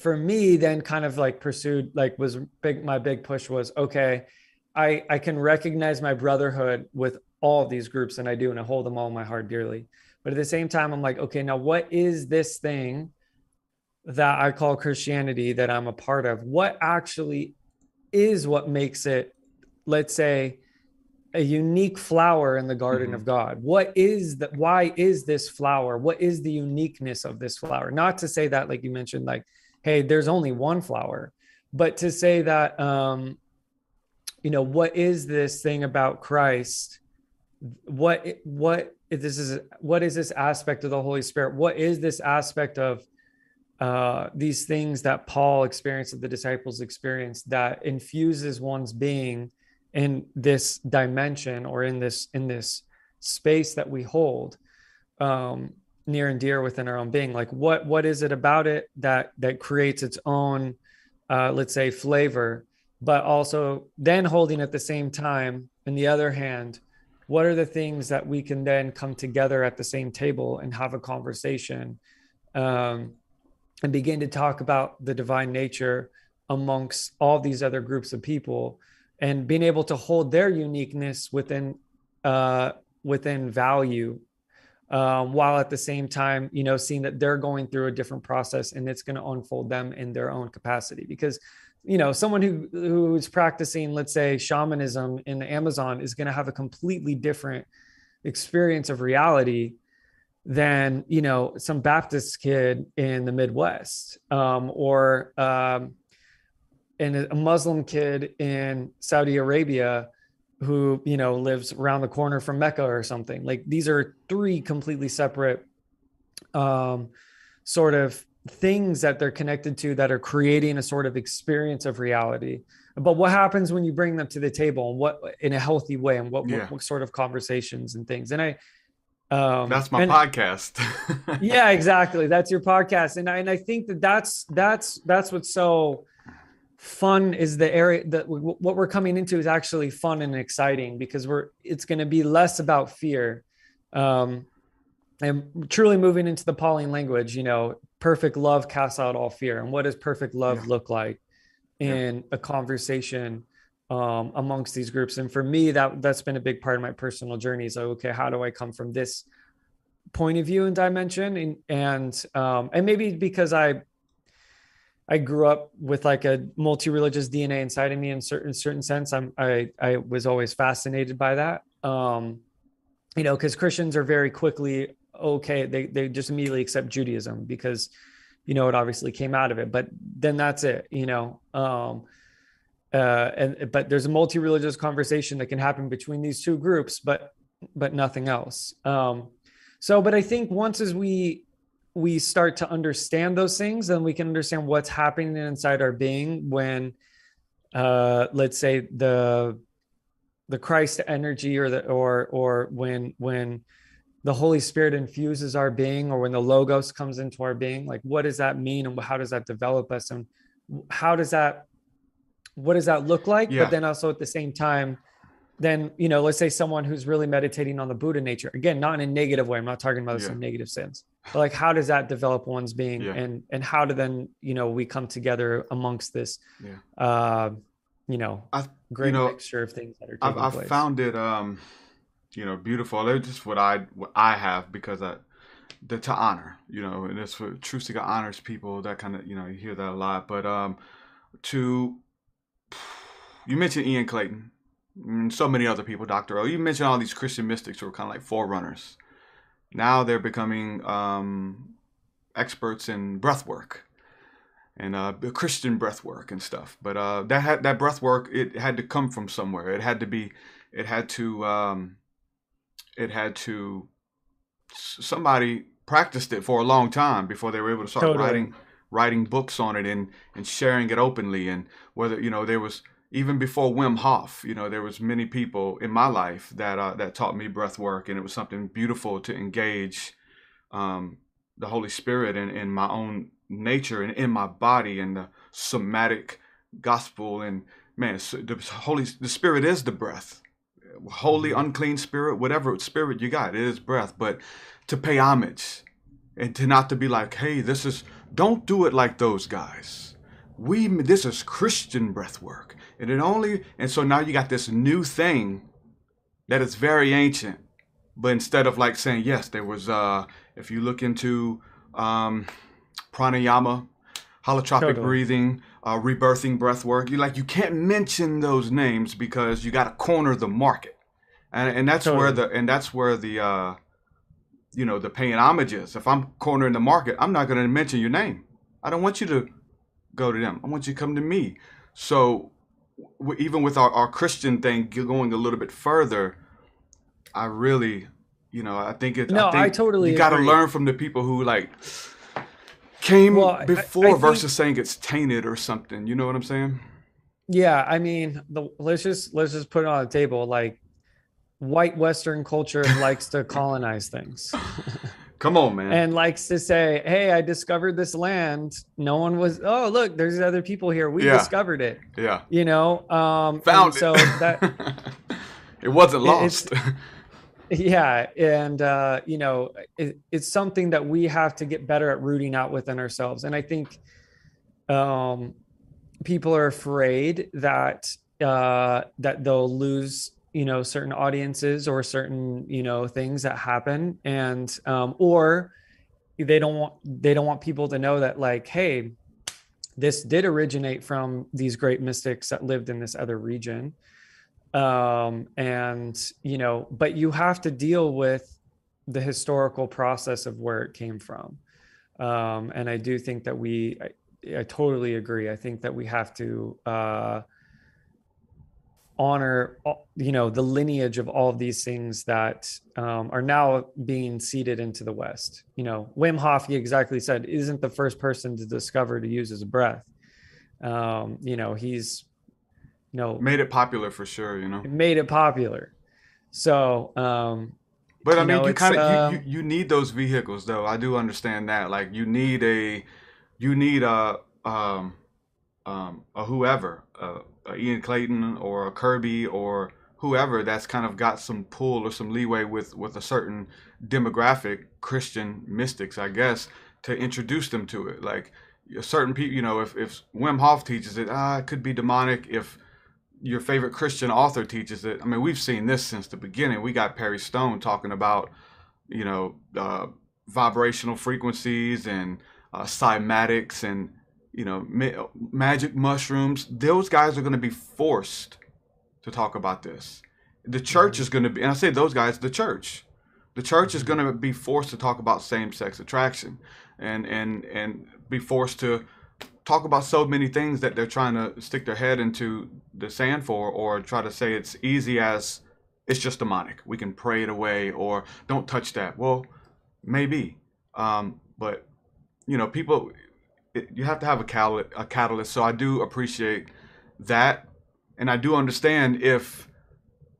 for me then kind of like pursued, like was big, my big push was, okay, I, I can recognize my brotherhood with all of these groups, and I do, and I hold them all in my heart dearly. But But at the same time, I'm like, okay, now what is this thing that I call Christianity that I'm a part of? What actually is what makes it, let's say, a unique flower in the garden mm-hmm. of God? What is that? Why is this flower? What is the uniqueness of this flower? Not to say that, like you mentioned, like, hey, there's only one flower, but to say that, um, you know, what is this thing about Christ? What, what, this is, what is this aspect of the Holy Spirit? What is this aspect of, uh, these things that Paul experienced, that the disciples experienced, that infuses one's being in this dimension or in this, in this space that we hold, um, near and dear within our own being? Like what, what is it about it that, that creates its own, uh, let's say flavor, but also then holding at the same time, in the other hand, what are the things that we can then come together at the same table and have a conversation, um, and begin to talk about the divine nature amongst all these other groups of people, and being able to hold their uniqueness within, uh, within value, um, while at the same time, you know, seeing that they're going through a different process and it's going to unfold them in their own capacity. Because, you know, someone who, who's practicing, let's say, shamanism in the Amazon is going to have a completely different experience of reality than, you know, some Baptist kid in the Midwest, um, or, um, and a Muslim kid in Saudi Arabia who, you know, lives around the corner from Mecca or something. Like, these are three completely separate, um, sort of things that they're connected to that are creating a sort of experience of reality. But what happens when you bring them to the table, and what, in a healthy way, and what, yeah. what, what sort of conversations and things. And I, um, that's my and, podcast. Yeah, exactly. That's your podcast. And I, and I think that that's, that's, that's what's so fun, is the area that w- what we're coming into is actually fun and exciting, because we're, it's going to be less about fear. Um, and truly moving into the Pauline language, you know, perfect love casts out all fear. And what does perfect love yeah. look like in yeah. a conversation, um, amongst these groups? And for me, that that's been a big part of my personal journey. So, okay, how do I come from this point of view and dimension? And, and, um, and maybe because I, I grew up with like a multi-religious D N A inside of me in certain, certain sense. I'm, I, I was always fascinated by that. Um, you know, cause Christians are very quickly, okay. They, they just immediately accept Judaism because, you know, it obviously came out of it, but then that's it, you know? Um, uh, and, but there's a multi-religious conversation that can happen between these two groups, but, but nothing else. Um, so, but I think once as we, we start to understand those things, then we can understand what's happening inside our being when, uh, let's say the, the Christ energy or the, or, or when, when the Holy Spirit infuses our being, or when the Logos comes into our being, like, what does that mean? And how does that develop us? And how does that, what does that look like? Yeah. But then also at the same time, then, you know, let's say someone who's really meditating on the Buddha nature, again, not in a negative way. I'm not talking about this yeah. in a negative sense, but like, how does that develop one's being yeah. and, and how do then, you know, we come together amongst this, yeah. uh, you know, I, great you know, mixture of things that are taking I've, place. I've found it, um, you know, beautiful. It's just what I, what I have, because I, the, to honor, you know, and it's what Trusika honors people, that kind of, you know, you hear that a lot, but, um, to, you mentioned Ian Clayton. And so many other people, Doctor O. You mentioned all these Christian mystics who were kind of like forerunners. Now they're becoming um, experts in breath work and uh, Christian breath work and stuff. But uh, that had, that breath work, it had to come from somewhere. It had to be, it had to, um, it had to. Somebody practiced it for a long time before they were able to start totally. writing writing books on it and and sharing it openly. And whether you know there was. Even before Wim Hof, you know, there was many people in my life that uh, that taught me breath work, and it was something beautiful to engage um, the Holy Spirit in, in my own nature and in my body and the somatic gospel. And man, the Holy the Spirit is the breath, holy, unclean spirit, whatever spirit you got, it is breath. But to pay homage and to not to be like, hey, this is don't do it like those guys. We this is Christian breath work. And it only, and so now you got this new thing that is very ancient, But instead of like saying, yes, there was, uh, if you look into um, pranayama, holotropic totally. breathing, uh, rebirthing breath work, you like, you can't mention those names because you got to corner the market. And, and that's totally. where the, and that's where the, uh, you know, the paying homage is. If I'm cornering the market, I'm not going to mention your name. I don't want you to go to them. I want you to come to me. So w- even with our, our Christian thing going a little bit further, I really, you know, I think it's, no, I, think I totally, you got to learn from the people who like came well, before I, I versus think, saying it's tainted or something. You know what I'm saying? Yeah. I mean, the, let's just, let's just put it on the table. Like white Western culture likes to colonize things. Come on, man. And likes to say, hey, I discovered this land. No one was, oh, look, there's other people here. We yeah. discovered it. Yeah. You know? Um, Found it. So that, it wasn't lost. It, Yeah. And, uh, you know, it, it's something that we have to get better at rooting out within ourselves. And I think um, people are afraid that uh, that they'll lose, you know, certain audiences or certain, you know, things that happen. And um, or they don't want they don't want people to know that like, hey, this did originate from these great mystics that lived in this other region. Um, and, you know, but you have to deal with the historical process of where it came from. Um, and I do think that we, I, I totally agree. I think that we have to, uh, honor, you know, the lineage of all of these things that, um, are now being seeded into the West. You know, Wim Hof, he exactly said, isn't the first person to discover to use his breath. Um, you know, he's, you know, made it popular for sure, you know. It made it popular. So, um, but I mean, know, you kind of uh, you, you need those vehicles, though. I do understand that. Like, you need a, you need a, um, um, a whoever, a, a Ian Clayton or a Kirby or whoever that's kind of got some pull or some leeway with with a certain demographic, Christian mystics, I guess, to introduce them to it. Like, a certain people, you know, if if Wim Hof teaches it, ah, it could be demonic. If your favorite Christian author teaches it. I mean, we've seen this since the beginning. We got Perry Stone talking about, you know, uh, vibrational frequencies and uh, cymatics and, you know, ma- magic mushrooms. Those guys are going to be forced to talk about this. The church mm-hmm. is going to be, and I say those guys, the church. The church is going to be forced to talk about same-sex attraction and, and, and be forced to talk about so many things that they're trying to stick their head into the sand for, or try to say it's easy as it's just demonic. We can pray it away, or don't touch that. Well, maybe, um, but you know, people, it, you have to have a, cal- a catalyst. So I do appreciate that, and I do understand if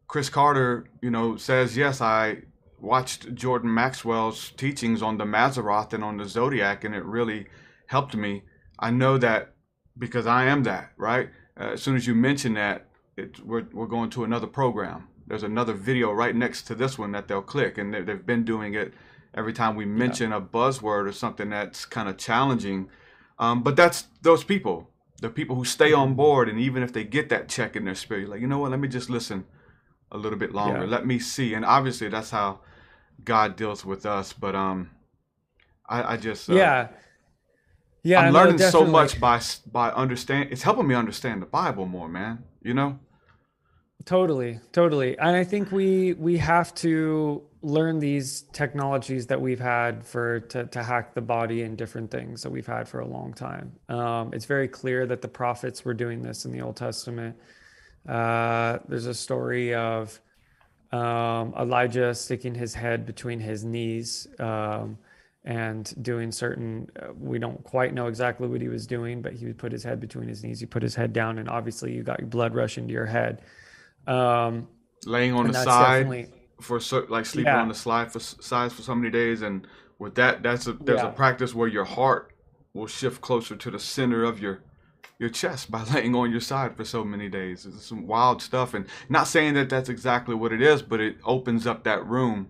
Chris Carter, you know, says yes, I watched Jordan Maxwell's teachings on the Maseroth and on the Zodiac, and it really helped me. I know that because I am that, right? Uh, as soon as you mention that, it, we're we're going to another program. There's another video right next to this one that they'll click, and they, they've been doing it every time we mention yeah. a buzzword or something that's kind of challenging. Um, but that's those people, the people who stay on board, and even if they get that check in their spirit, like, you know what, let me just listen a little bit longer. Yeah. Let me see. And obviously that's how God deals with us. But um, I, I just... Uh, yeah. Yeah, I'm no, learning definitely. so much by by understand. It's helping me understand the Bible more, man. You know, totally, totally. And I think we we have to learn these technologies that we've had for to to hack the body and different things that we've had for a long time. Um, it's very clear that the prophets were doing this in the Old Testament. Uh, there's a story of um, Elijah sticking his head between his knees. Um, and doing certain, uh, we don't quite know exactly what he was doing, but he would put his head between his knees. He put his head down, and obviously you got your blood rushing to your head. Um, Laying on the side for like sleeping yeah. on the side for sides for so many days. And with that, that's a, there's yeah. a practice where your heart will shift closer to the center of your your chest by laying on your side for so many days. It's some wild stuff. And not saying that that's exactly what it is, but it opens up that room.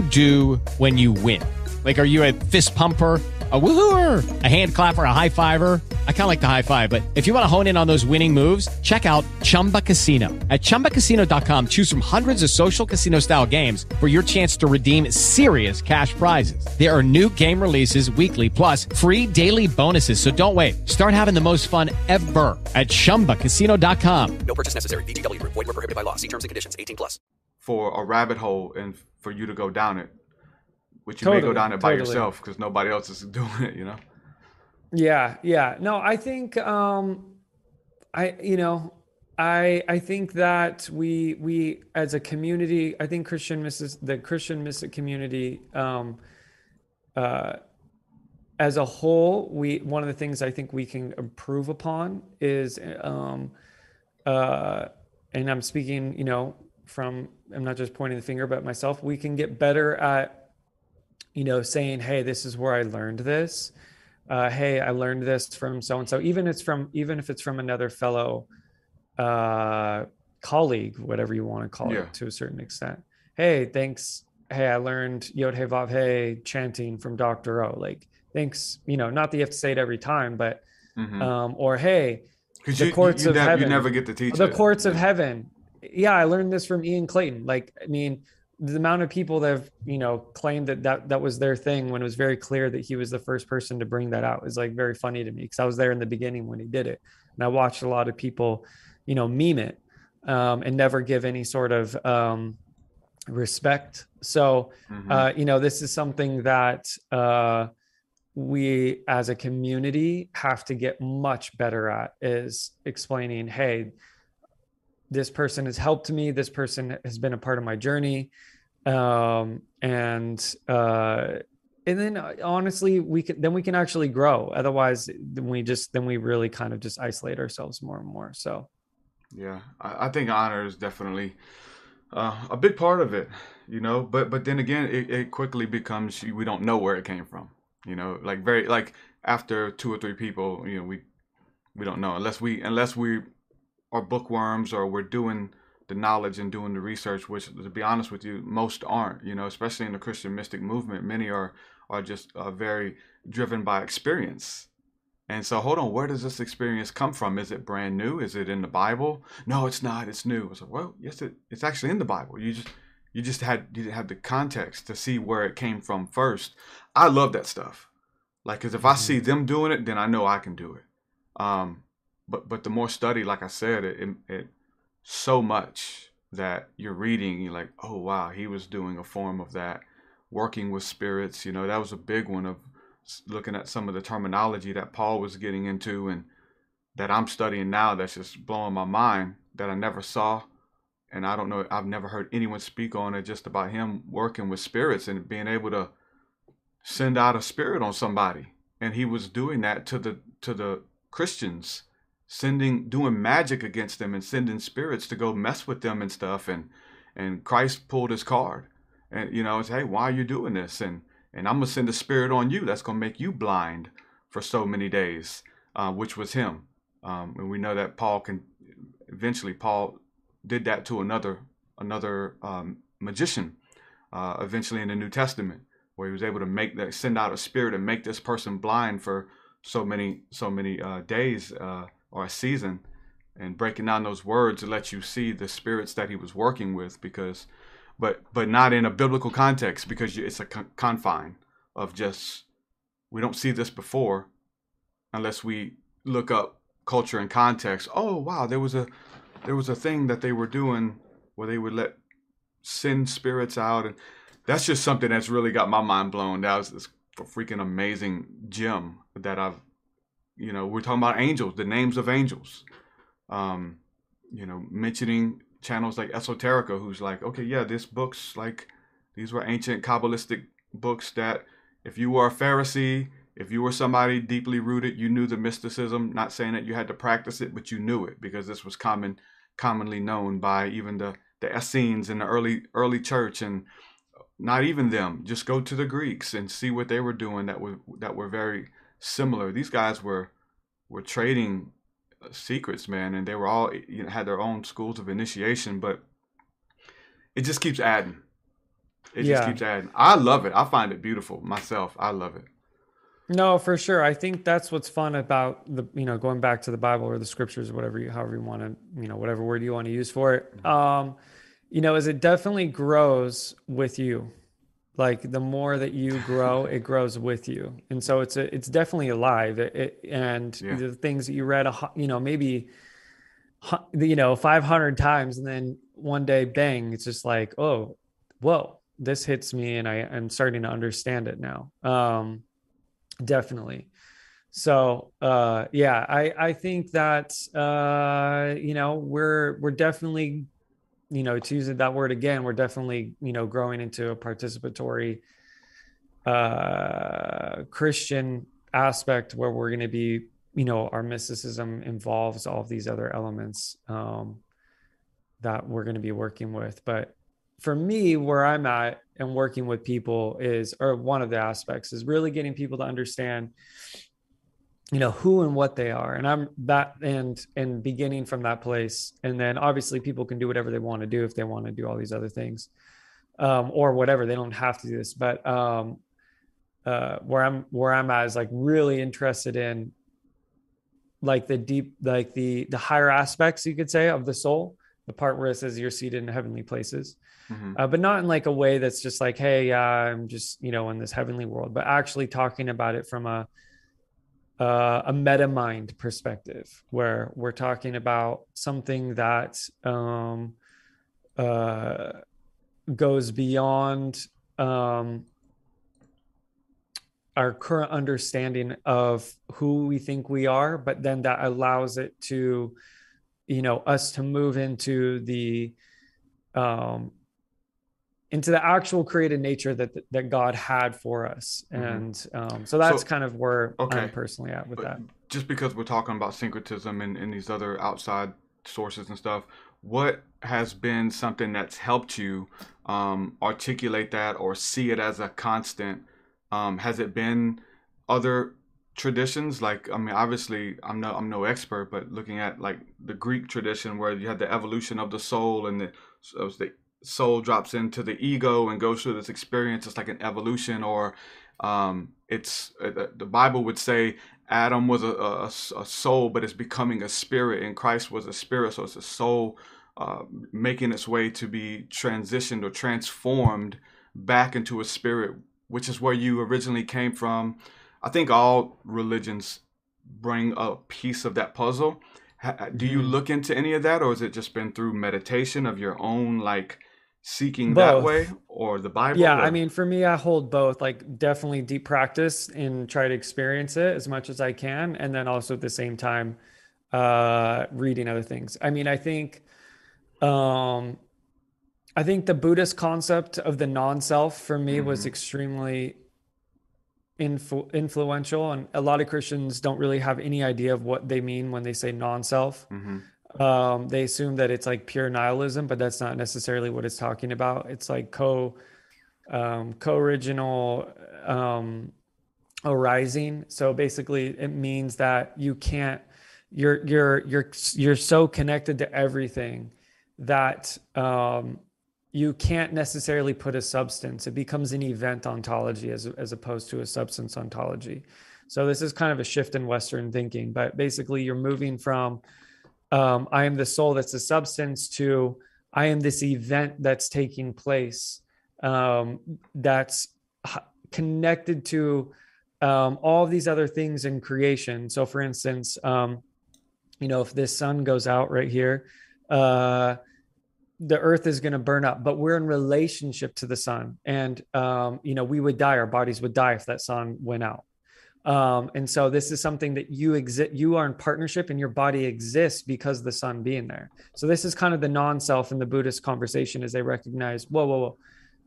do when you win? Like, are you a fist pumper? A woohooer, a hand clapper, a high fiver. I kind of like the high five, but if you want to hone in on those winning moves, check out Chumba Casino. At chumba casino dot com, choose from hundreds of social casino style games for your chance to redeem serious cash prizes. There are new game releases weekly, plus free daily bonuses. So don't wait. Start having the most fun ever at chumba casino dot com. No purchase necessary. V G W. Void where prohibited by law. See terms and conditions. eighteen plus. For a rabbit hole and for you to go down it. Which you totally, may go down it by totally. yourself because nobody else is doing it, you know? Yeah. Yeah. No, I think, um, I, you know, I, I think that we, we, as a community, I think Christian misses the Christian mystic community, um, uh, as a whole, we, one of the things I think we can improve upon is, um, uh, and I'm speaking, you know, from, I'm not just pointing the finger, but myself, we can get better at, you know, saying, hey, this is where I learned this. Uh, hey, I learned this from so-and-so, even it's from, even if it's from another fellow uh, colleague, whatever you want to call yeah. it to a certain extent. Hey, thanks. Hey, I learned Yod Hey Vav Hey chanting from Doctor O. Like, thanks, you know, not that you have to say it every time, but, mm-hmm. um, or hey, the you, courts you, you of nev- heaven. You never get to teach The it. courts yeah. of heaven. Yeah, I learned this from Ian Clayton. Like, I mean, the amount of people that have, you know, claimed that, that that was their thing when it was very clear that he was the first person to bring that out is like very funny to me because I was there in the beginning when he did it. And I watched a lot of people, you know, meme it um, and never give any sort of um, respect. So, mm-hmm. uh, you know, this is something that uh, we as a community have to get much better at is explaining, hey, this person has helped me. This person has been a part of my journey. Um, and, uh, and then honestly, we can, then we can actually grow. Otherwise then we just, then we really kind of just isolate ourselves more and more. So. Yeah. I, I think honor is definitely, uh, a big part of it, you know, but, but then again, it, it quickly becomes, we don't know where it came from, you know, like very, like after two or three people, you know, we, we don't know unless we, unless we, are bookworms or we're doing the knowledge and doing the research, which to be honest with you, most aren't, you know, especially in the Christian mystic movement, many are, are just uh, very driven by experience. And so hold on, where does this experience come from? Is it brand new? Is it in the Bible? No, it's not. It's new. It's like, well, yes, it, it's actually in the Bible. You just, you just had, you had the context to see where it came from first. I love that stuff. Like, cause if I see them doing it, then I know I can do it. Um, But but the more study, like I said, it, it, it so much that you're reading, you're like, oh, wow, he was doing a form of that, working with spirits. You know, that was a big one of looking at some of the terminology that Paul was getting into and that I'm studying now that's just blowing my mind that I never saw. And I don't know, I've never heard anyone speak on it, just about him working with spirits and being able to send out a spirit on somebody. And he was doing that to the to the Christians. Sending, doing magic against them and sending spirits to go mess with them and stuff. And, and Christ pulled his card and, you know, it's, hey, why are you doing this? And, and I'm going to send a spirit on you. That's going to make you blind for so many days, uh, which was him. Um, and we know that Paul can eventually Paul did that to another, another, um, magician, uh, eventually in the New Testament, where he was able to make that, send out a spirit and make this person blind for so many, so many, uh, days, uh, or a season, and breaking down those words to let you see the spirits that he was working with, because, but but not in a biblical context, because it's a con- confine of just, we don't see this before unless we look up culture and context. Oh, wow, there was a there was a thing that they were doing where they would let send spirits out, and that's just something that's really got my mind blown. That was this freaking amazing gem that I've You know, we're talking about angels, the names of angels, um, you know, mentioning channels like Esoterica, who's like, okay, yeah, this book's like, These were ancient Kabbalistic books that if you were a Pharisee, if you were somebody deeply rooted, you knew the mysticism, not saying that you had to practice it, but you knew it because this was common, commonly known by even the, the Essenes in the early early church, and not even them. Just go to the Greeks and see what they were doing that were, that were very similar. These guys were were trading secrets, man, and they were all, you know, had their own schools of initiation, but it just keeps adding. It yeah. just keeps adding. I love it. I find it beautiful myself. I love it. No, for sure. I think that's what's fun about the, you know, going back to the Bible or the scriptures, whatever you, however you want to, you know, whatever word you want to use for it. Mm-hmm. Um, you know, is it definitely grows with you. Like the more that you grow, it grows with you. And so it's, a, it's definitely alive. It, it, and yeah. the things that you read, you know, maybe, you know, five hundred times. And then one day, bang, it's just like, oh, whoa, this hits me. And I, I'm starting to understand it now. Um, Definitely. So, uh, yeah, I, I think that, uh, you know, we're, we're definitely, you know, to use that word again, we're definitely, you know, growing into a participatory, uh, Christian aspect where we're going to be, you know, our mysticism involves all of these other elements, um, that we're going to be working with. But for me, where I'm at and working with people is, or one of the aspects is really getting people to understand, you know, who and what they are. And I'm that and, and beginning from that place. And then obviously people can do whatever they want to do if they want to do all these other things, um, or whatever, they don't have to do this, but, um, uh, where I'm, where I'm at is like really interested in like the deep, like the, the higher aspects, you could say, of the soul, the part where it says you're seated in heavenly places. Mm-hmm. Uh, but not in like a way that's just like, hey, uh, I'm just, you know, in this heavenly world, but actually talking about it from a, uh, a meta mind perspective, where we're talking about something that, um, uh, goes beyond, um, our current understanding of who we think we are, but then that allows it to, you know, us to move into the, um, into the actual created nature that that God had for us. And um, so that's so, kind of where okay. I'm personally at with but that. Just because we're talking about syncretism and, and these other outside sources and stuff, what has been something that's helped you um, articulate that or see it as a constant? Um, has it been other traditions? Like, I mean, obviously I'm no, I'm no expert, but looking at like the Greek tradition where you had the evolution of the soul and the, so the soul drops into the ego and goes through this experience. It's like an evolution, or um, it's uh, the Bible would say Adam was a, a, a soul, but it's becoming a spirit, and Christ was a spirit. So it's a soul uh, making its way to be transitioned or transformed back into a spirit, which is where you originally came from. I think all religions bring a piece of that puzzle. Do you look into any of that, or has it just been through meditation of your own, like seeking both that way, or the Bible? Yeah. Or? I mean, for me, I hold both, like definitely deep practice and try to experience it as much as I can. And then also at the same time, uh, reading other things. I mean, I think, um, I think the Buddhist concept of the non-self for me mm-hmm. was extremely Influ- influential, and a lot of Christians don't really have any idea of what they mean when they say non-self. Mm-hmm. Um, they assume that it's like pure nihilism, but that's not necessarily what it's talking about. It's like co, um, co-original um, arising. So basically, it means that you can't. You're you're you're you're so connected to everything that um, you can't necessarily put a substance. It becomes an event ontology as, as opposed to a substance ontology. So this is kind of a shift in Western thinking, but basically you're moving from, um, I am the soul that's a substance to I am this event that's taking place, um, that's connected to um, all of these other things in creation. So for instance, um, you know, if this sun goes out right here, uh, the earth is going to burn up, but we're in relationship to the sun. And, um, you know, we would die, our bodies would die if that sun went out. Um, and so this is something that you exist, you are in partnership and your body exists because of the sun being there. So this is kind of the non-self in the Buddhist conversation as they recognize, whoa, whoa, whoa.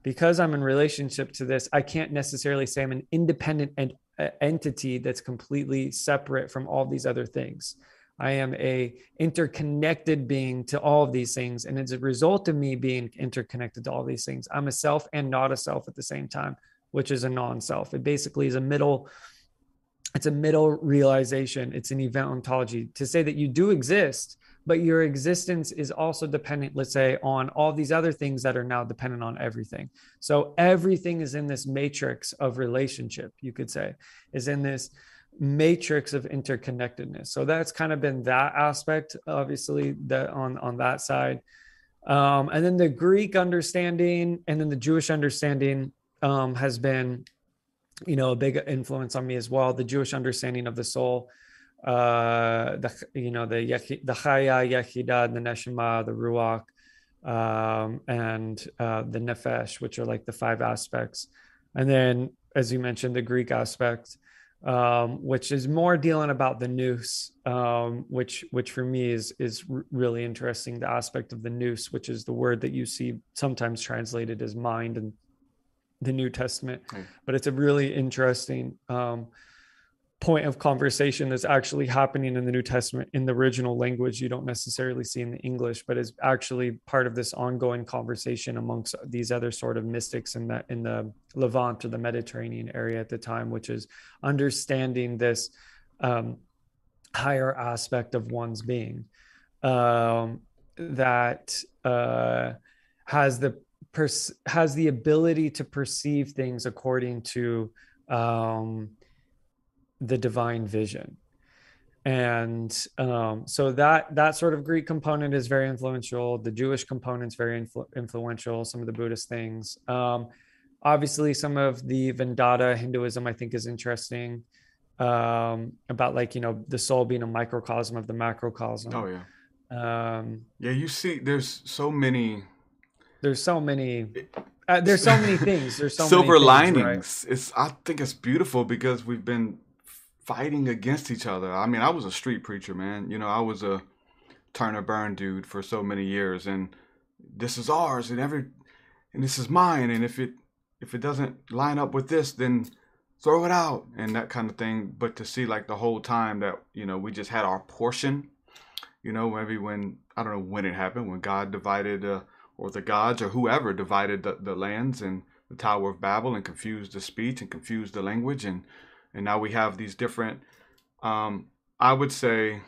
because I'm in relationship to this, I can't necessarily say I'm an independent ent- entity that's completely separate from all these other things. I am a interconnected being to all of these things. And as a result of me being interconnected to all these things, I'm a self and not a self at the same time, which is a non-self. It basically is a middle, it's a middle realization. It's an event ontology to say that you do exist, but your existence is also dependent, let's say, on all these other things that are now dependent on everything. So everything is in this matrix of relationship, you could say, is in this matrix of interconnectedness. So that's kind of been that aspect, obviously, that on, on that side. Um, and then the Greek understanding and then the Jewish understanding um, has been, you know, a big influence on me as well. The Jewish understanding of the soul, uh, the, you know, the the Chaya, Yechida, the Neshama, the Ruach, um, and uh, the Nefesh, which are like the five aspects. And then, as you mentioned, the Greek aspect, um, which is more dealing about the nous, um, which, which for me is, is really interesting. The aspect of the nous, which is the word that you see sometimes translated as mind in the New Testament, mm. but it's a really interesting, um, point of conversation that's actually happening in the New Testament in the original language. You don't necessarily see in the English, but is actually part of this ongoing conversation amongst these other sort of mystics in the, in the Levant or the Mediterranean area at the time, which is understanding this um, higher aspect of one's being um, that uh, has the pers- has the ability to perceive things according to um, the divine vision. And um, so that that sort of Greek component is very influential. The Jewish component's very influ- influential, some of the Buddhist things. Um, obviously, some of the Vedanta Hinduism, I think, is interesting um, about, like, you know, the soul being a microcosm of the macrocosm. Oh, yeah. Um, yeah, you see, there's so many. There's so many. Uh, there's so many things. There's so Silver many linings. Things, right? It's, I think it's beautiful because we've been fighting against each other. I mean, I was a street preacher, man. You know, I was a turn or burn dude for so many years, and this is ours, and every, and this is mine. And if it, if it doesn't line up with this, then throw it out and that kind of thing. But to see, like, the whole time that, you know, we just had our portion, you know, maybe when, I don't know when it happened, when God divided uh, or the gods or whoever divided the, the lands and the Tower of Babel and confused the speech and confused the language. And And now we have these different, um, I would say,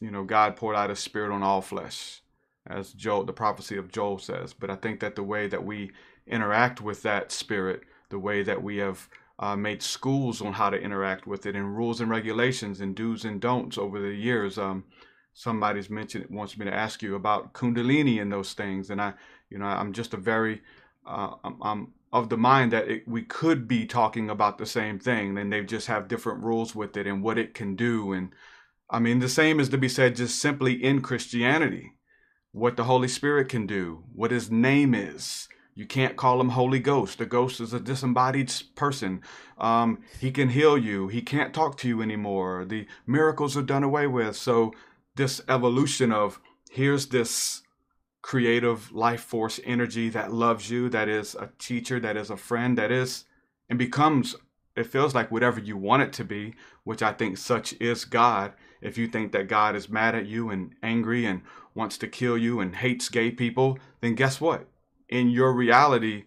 you know, God poured out his spirit on all flesh, as Joel, the prophecy of Joel says. But I think that the way that we interact with that spirit, the way that we have uh, made schools on how to interact with it and rules and regulations and do's and don'ts over the years. Um, somebody's mentioned, wants me to ask you about Kundalini and those things. And I, you know, I'm just a very, uh, I'm, I'm of the mind that it, we could be talking about the same thing, and they just have different rules with it and what it can do. And I mean, the same is to be said just simply in Christianity, what the Holy Spirit can do, what his name is. You can't call him Holy Ghost. The ghost is a disembodied person. Um, he can heal you. He can't talk to you anymore. The miracles are done away with. So this evolution of here's this creative life force energy that loves you, that is a teacher, that is a friend, that is, and becomes, it feels like whatever you want it to be, which I think such is God. If you think that God is mad at you and angry and wants to kill you and hates gay people, then guess what? In your reality,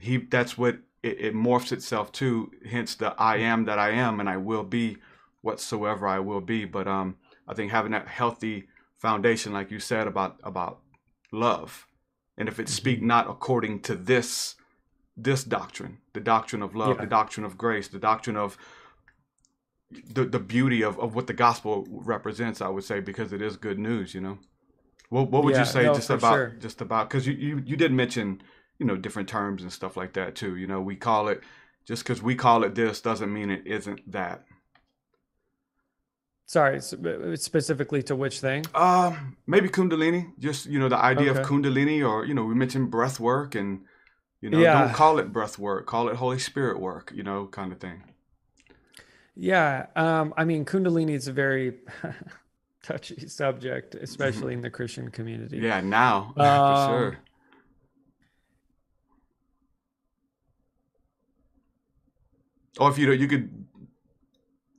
he that's what it, it morphs itself to, hence the I am that I am, and I will be whatsoever I will be. But um, I think having that healthy foundation, like you said, about about love, and if it speak not according to this this doctrine, the doctrine of love, yeah. the doctrine of grace, the doctrine of the the beauty of, of what the gospel represents, I would say, because it is good news, you know. What what would yeah, you say no, just, about, sure. just about just about because you, you you did mention, you know, different terms and stuff like that too. You know, we call it, just because we call it this doesn't mean it isn't that. Sorry, specifically to which thing? Uh, maybe Kundalini, just, you know, the idea okay. of Kundalini, or, you know, we mentioned breath work and, you know, yeah. don't call it breath work, call it Holy Spirit work, you know, kind of thing. Yeah. Um, I mean, Kundalini is a very touchy subject, especially in the Christian community. Yeah, now, um, for sure. Oh, if you don't, you could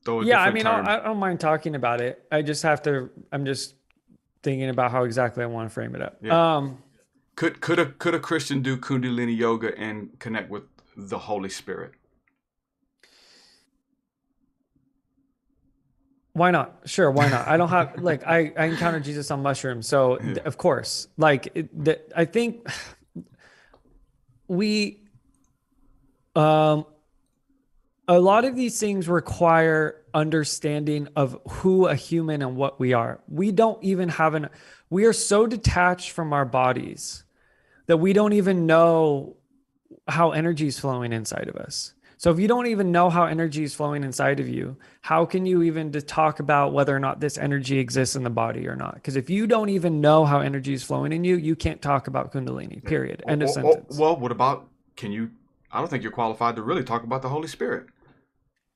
throw a yeah, different Yeah, I mean, term. I, I don't mind talking about it. I just have to, I'm just thinking about how exactly I want to frame it up. Yeah. Um, could could a, could a Christian do Kundalini yoga and connect with the Holy Spirit? Why not? Sure. Why not? I don't have, like, I, I encountered Jesus on mushrooms. So yeah. th- of course, like it, th- I think we, um, a lot of these things require understanding of who a human and what we are. We don't even have an, we are so detached from our bodies that we don't even know how energy is flowing inside of us. So if you don't even know how energy is flowing inside of you, how can you even to talk about whether or not this energy exists in the body or not? Because if you don't even know how energy is flowing in you, you can't talk about Kundalini, period. End well, of well, sentence. Well, what about, can you, I don't think you're qualified to really talk about the Holy Spirit.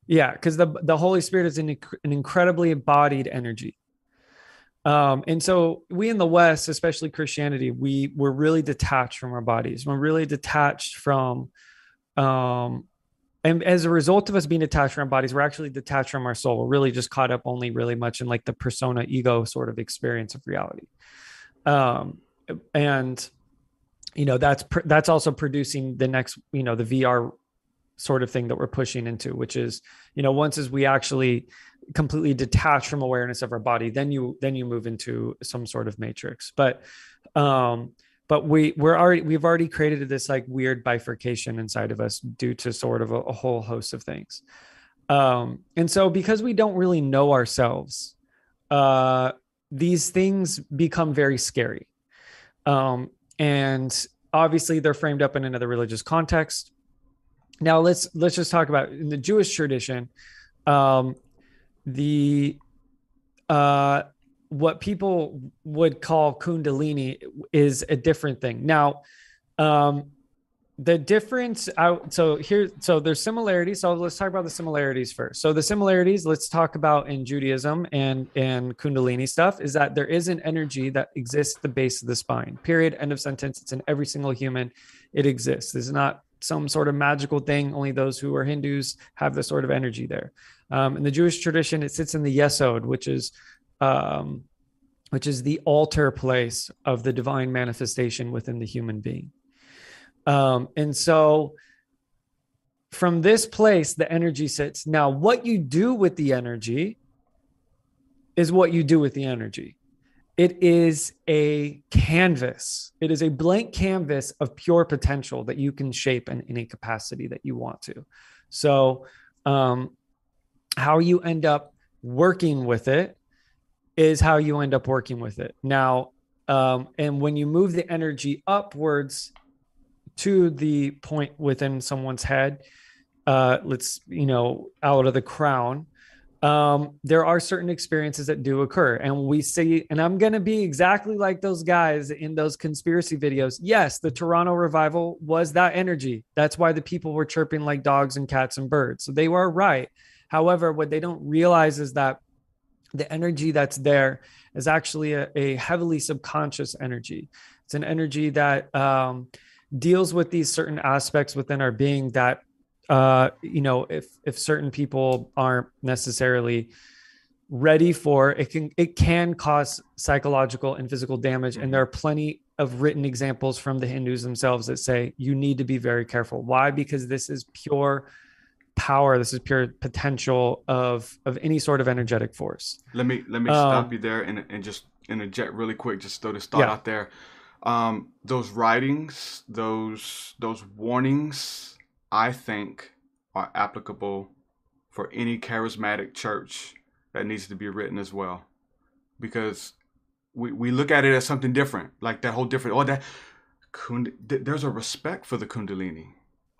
Yeah, because the, the Holy Spirit is an, an incredibly embodied energy. Um, and so we in the West, especially Christianity, we we're really detached from our bodies. We're really detached from... Um, And as a result of us being detached from our bodies, we're actually detached from our soul. We're really just caught up only really much in like the persona ego sort of experience of reality. Um, and, you know, that's, pr- that's also producing the next, you know, the V R sort of thing that we're pushing into, which is, you know, once as we actually completely detach from awareness of our body, then you, then you move into some sort of matrix. But, um, But we we're already we've already created this like weird bifurcation inside of us due to sort of a, a whole host of things, um, and so because we don't really know ourselves, uh, these things become very scary, um, and obviously they're framed up in another religious context. Now let's let's just talk about in the Jewish tradition, um, the. Uh, what people would call Kundalini is a different thing. Now, um, the difference out, so here, so there's similarities. So let's talk about the similarities first. So the similarities, let's talk about in Judaism and, and Kundalini stuff is that there is an energy that exists at the base of the spine, period. End of sentence. It's in every single human. It exists. This is not some sort of magical thing. Only those who are Hindus have this sort of energy there. Um, in the Jewish tradition, it sits in the Yesod, which is, Um, which is the altar place of the divine manifestation within the human being. Um, and so from this place, the energy sits. Now, what you do with the energy is what you do with the energy. It is a canvas. It is a blank canvas of pure potential that you can shape in any capacity that you want to. So um, how you end up working with it is how you end up working with it. Now, um, and when you move the energy upwards to the point within someone's head, uh, let's, you know, out of the crown, um, there are certain experiences that do occur. And we see, and I'm going to be exactly like those guys in those conspiracy videos. Yes, the Toronto revival was that energy. That's why the people were chirping like dogs and cats and birds. So they were right. However, what they don't realize is that the energy that's there is actually a, a heavily subconscious energy. It's an energy that um, deals with these certain aspects within our being that, uh, you know, if if certain people aren't necessarily ready for, it can it can cause psychological and physical damage. And there are plenty of written examples from the Hindus themselves that say you need to be very careful. Why? Because this is pure power. This is pure potential of of any sort of energetic force. Let me let me um, stop you there and and just interject really quick. Just throw this thought yeah. out there. Um, those writings, those those warnings, I think are applicable for any charismatic church that needs to be written as well, because we we look at it as something different, like that whole different. Oh, that Kund, there's a respect for the Kundalini.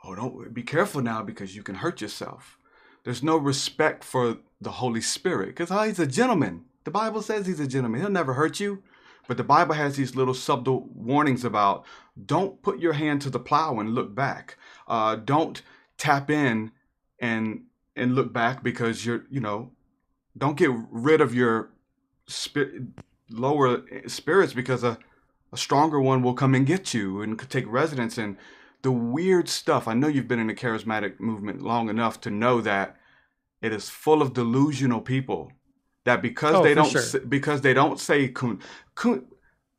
Oh, don't be careful now because you can hurt yourself. There's no respect for the Holy Spirit because oh, he's a gentleman. The Bible says he's a gentleman. He'll never hurt you. But the Bible has these little subtle warnings about don't put your hand to the plow and look back. Uh, don't tap in and and look back because you're, you know, don't get rid of your spirit, lower spirits because a, a stronger one will come and get you and could take residence in. the weird stuff. I know you've been in the charismatic movement long enough to know that it is full of delusional people that because oh, they don't sure. because they don't say kun, kun,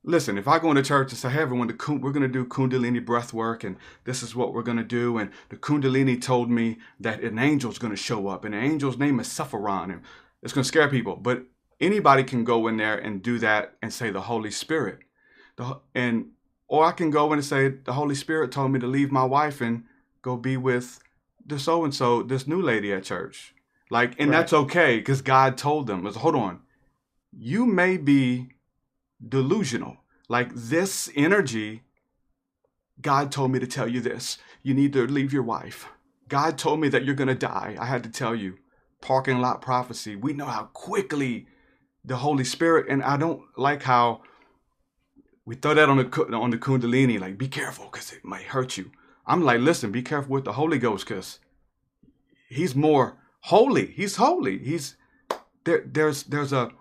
listen, if I go into church and say, hey, everyone, the kun, we're going to do Kundalini breath work and this is what we're going to do. And the Kundalini told me that an angel's going to show up and an angel's name is Sephiroth, and it's going to scare people. But anybody can go in there and do that and say the Holy Spirit. The, and Or I can go in and say, the Holy Spirit told me to leave my wife and go be with the so-and-so, this new lady at church. Like, and right. that's okay, because God told them. It's, hold on. You may be delusional. Like, this energy, God told me to tell you this. You need to leave your wife. God told me that you're going to die. I had to tell you. Parking lot prophecy. We know how quickly the Holy Spirit, and I don't like how we throw that on the on the Kundalini, like, be careful because it might hurt you. I'm like, listen, be careful with the Holy Ghost because he's more holy. He's holy. He's there. There's there's a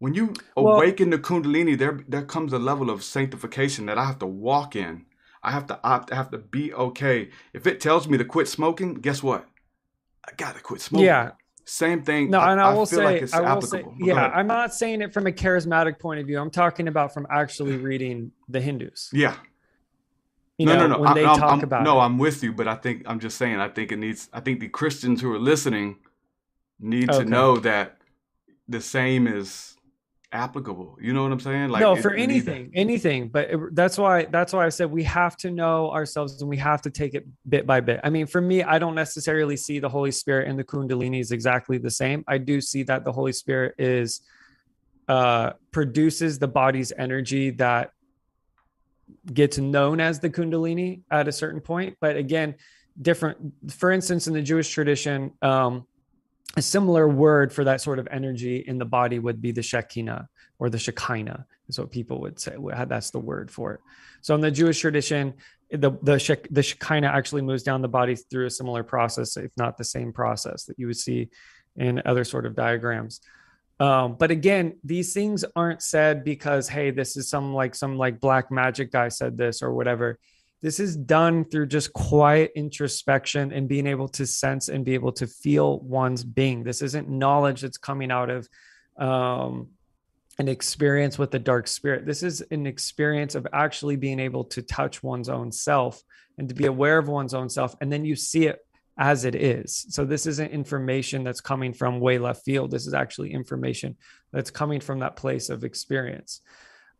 when you well, awaken the Kundalini, there there comes a level of sanctification that I have to walk in. I have to opt. I have to be okay. If it tells me to quit smoking, guess what? I gotta quit smoking. Yeah. Same thing. No, and I, I will, I feel say, like it's I will say, yeah, I'm not saying it from a charismatic point of view. I'm talking about from actually reading the Hindus. Yeah. You no, know, no, no. When I, they I'm, talk I'm, about no, it. I'm with you, but I think I'm just saying, I think it needs, I think the Christians who are listening need okay. to know that the same is applicable. You know what I'm saying? Like, no, for it, anything, anything. But it, that's why, that's why I said we have to know ourselves and we have to take it bit by bit. I mean, for me, I don't necessarily see the Holy Spirit and the Kundalini is exactly the same. I do see that the Holy Spirit is, uh, produces the body's energy that gets known as the Kundalini at a certain point. But again, different, for instance, in the Jewish tradition, um, a similar word for that sort of energy in the body would be the Shekinah or the Shekinah is what people would say. That's the word for it. So in the Jewish tradition, the, the, Shek, the Shekinah actually moves down the body through a similar process, if not the same process that you would see in other sort of diagrams. Um, but again, these things aren't said because, hey, this is some like some like black magic guy said this or whatever. This is done through just quiet introspection and being able to sense and be able to feel one's being. This isn't knowledge that's coming out of um, an experience with the dark spirit. This is an experience of actually being able to touch one's own self and to be aware of one's own self. And then you see it as it is. So this isn't information that's coming from way left field. This is actually information that's coming from that place of experience.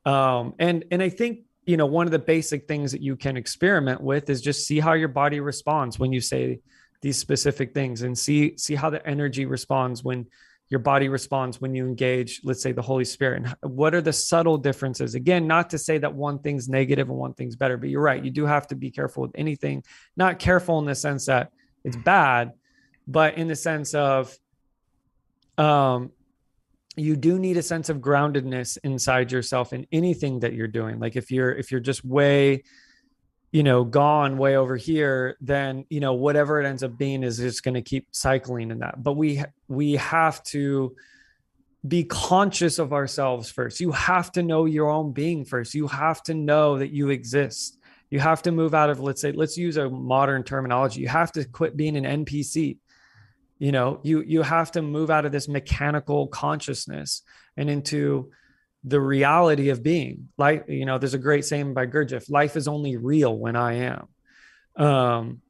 Um, and, and I think, you know, one of the basic things that you can experiment with is just see how your body responds when you say these specific things and see, see how the energy responds when your body responds, when you engage, let's say the Holy Spirit, and what are the subtle differences? Again, not to say that one thing's negative and one thing's better, but you're right. You do have to be careful with anything, not careful in the sense that it's bad, but in the sense of, um, you do need a sense of groundedness inside yourself in anything that you're doing. Like if you're, if you're just way, you know, gone way over here, then, you know, whatever it ends up being is just going to keep cycling in that. But we, we have to be conscious of ourselves first. You have to know your own being first. You have to know that you exist. You have to move out of, let's say, let's use a modern terminology. You have to quit being an N P C. You know, you, you have to move out of this mechanical consciousness and into the reality of being. Like, you know, there's a great saying by Gurdjieff, life is only real when I am. Um,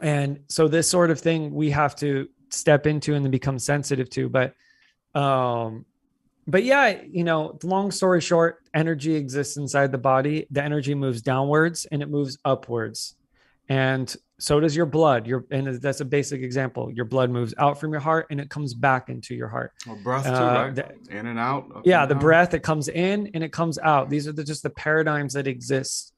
and so this sort of thing we have to step into and then become sensitive to, but, um, but yeah, you know, long story short, energy exists inside the body. The energy moves downwards and it moves upwards. And so does your blood. Your and that's a basic example. Your blood moves out from your heart and it comes back into your heart. Well, breath too, uh, right? The, in and out. Yeah, and the out. breath, it comes in and it comes out. These are the, just the paradigms that exist.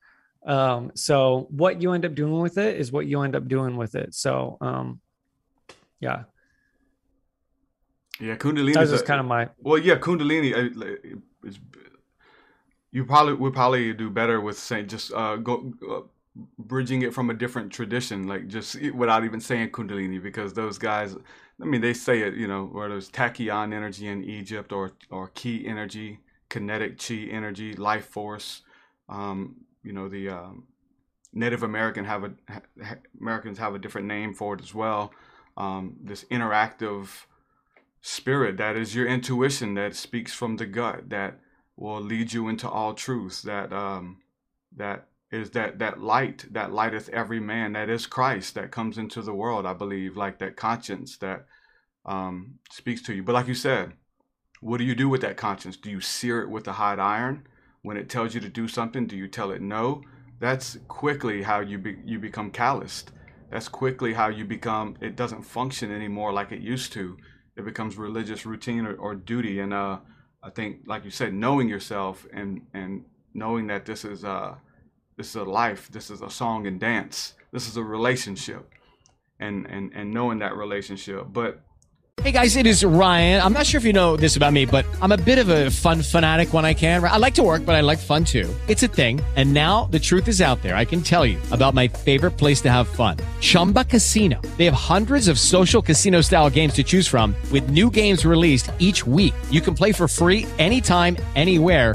Um, so what you end up doing with it is what you end up doing with it. So, um, yeah. Yeah, Kundalini. That's just kind of my. Well, yeah, Kundalini. Is, you probably would probably do better with saying just uh, go. Uh, bridging it from a different tradition, like just without even saying Kundalini, because those guys, I mean, they say it, you know, where there's tachyon energy in Egypt or, or ki energy, kinetic chi energy, life force, um, you know, the, um, Native American have a ha, Americans have a different name for it as well. Um, this interactive spirit that is your intuition, that speaks from the gut, that will lead you into all truths. That um, that is that that light that lighteth every man. That is Christ that comes into the world. I believe, like that conscience that um, speaks to you. But like you said, what do you do with that conscience? Do you sear it with a hot iron? When it tells you to do something, do you tell it no? That's quickly how you be, you become calloused. That's quickly how you become, it doesn't function anymore like it used to. It becomes religious routine or, or duty. And uh, I think, like you said, knowing yourself and, and knowing that this is, a, this is a life, this is a song and dance, this is a relationship, and, and, and knowing that relationship. But hey guys, it is Ryan. I'm not sure if you know this about me, but I'm a bit of a fun fanatic when I can. I like to work, but I like fun too. It's a thing. And now the truth is out there. I can tell you about my favorite place to have fun. Chumba Casino. They have hundreds of social casino style games to choose from with new games released each week. You can play for free anytime, anywhere.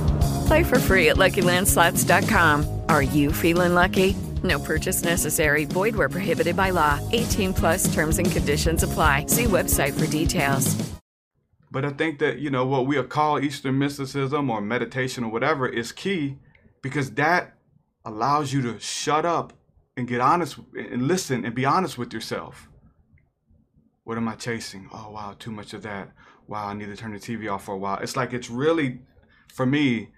Play for free at Lucky Land Slots dot com. Are you feeling lucky? No purchase necessary. Void where prohibited by law. eighteen plus terms and conditions apply. See website for details. But I think that, you know, what we call Eastern mysticism or meditation or whatever is key, because that allows you to shut up and get honest and listen and be honest with yourself. What am I chasing? Oh, wow, too much of that. Wow, I need to turn the T V off for a while. It's like, it's really, for me,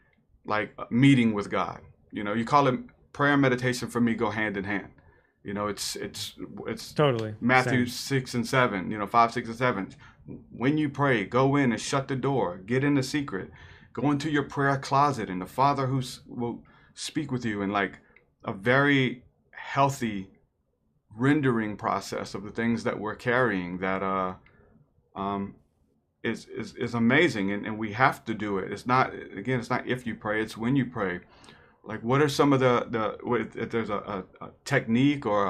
like meeting with God. You know, you call it prayer and meditation, for me go hand in hand. You know, it's it's it's totally Matthew same. six and seven. You know, five, six, and seven. When you pray, go in and shut the door. Get in the secret. Go into your prayer closet, and the Father who will speak with you. And like a very healthy rendering process of the things that we're carrying that uh um is is is amazing, and, and we have to do it. It's not again. It's not if you pray. It's when you pray. Like, what are some of the, the if there's a, a, a technique or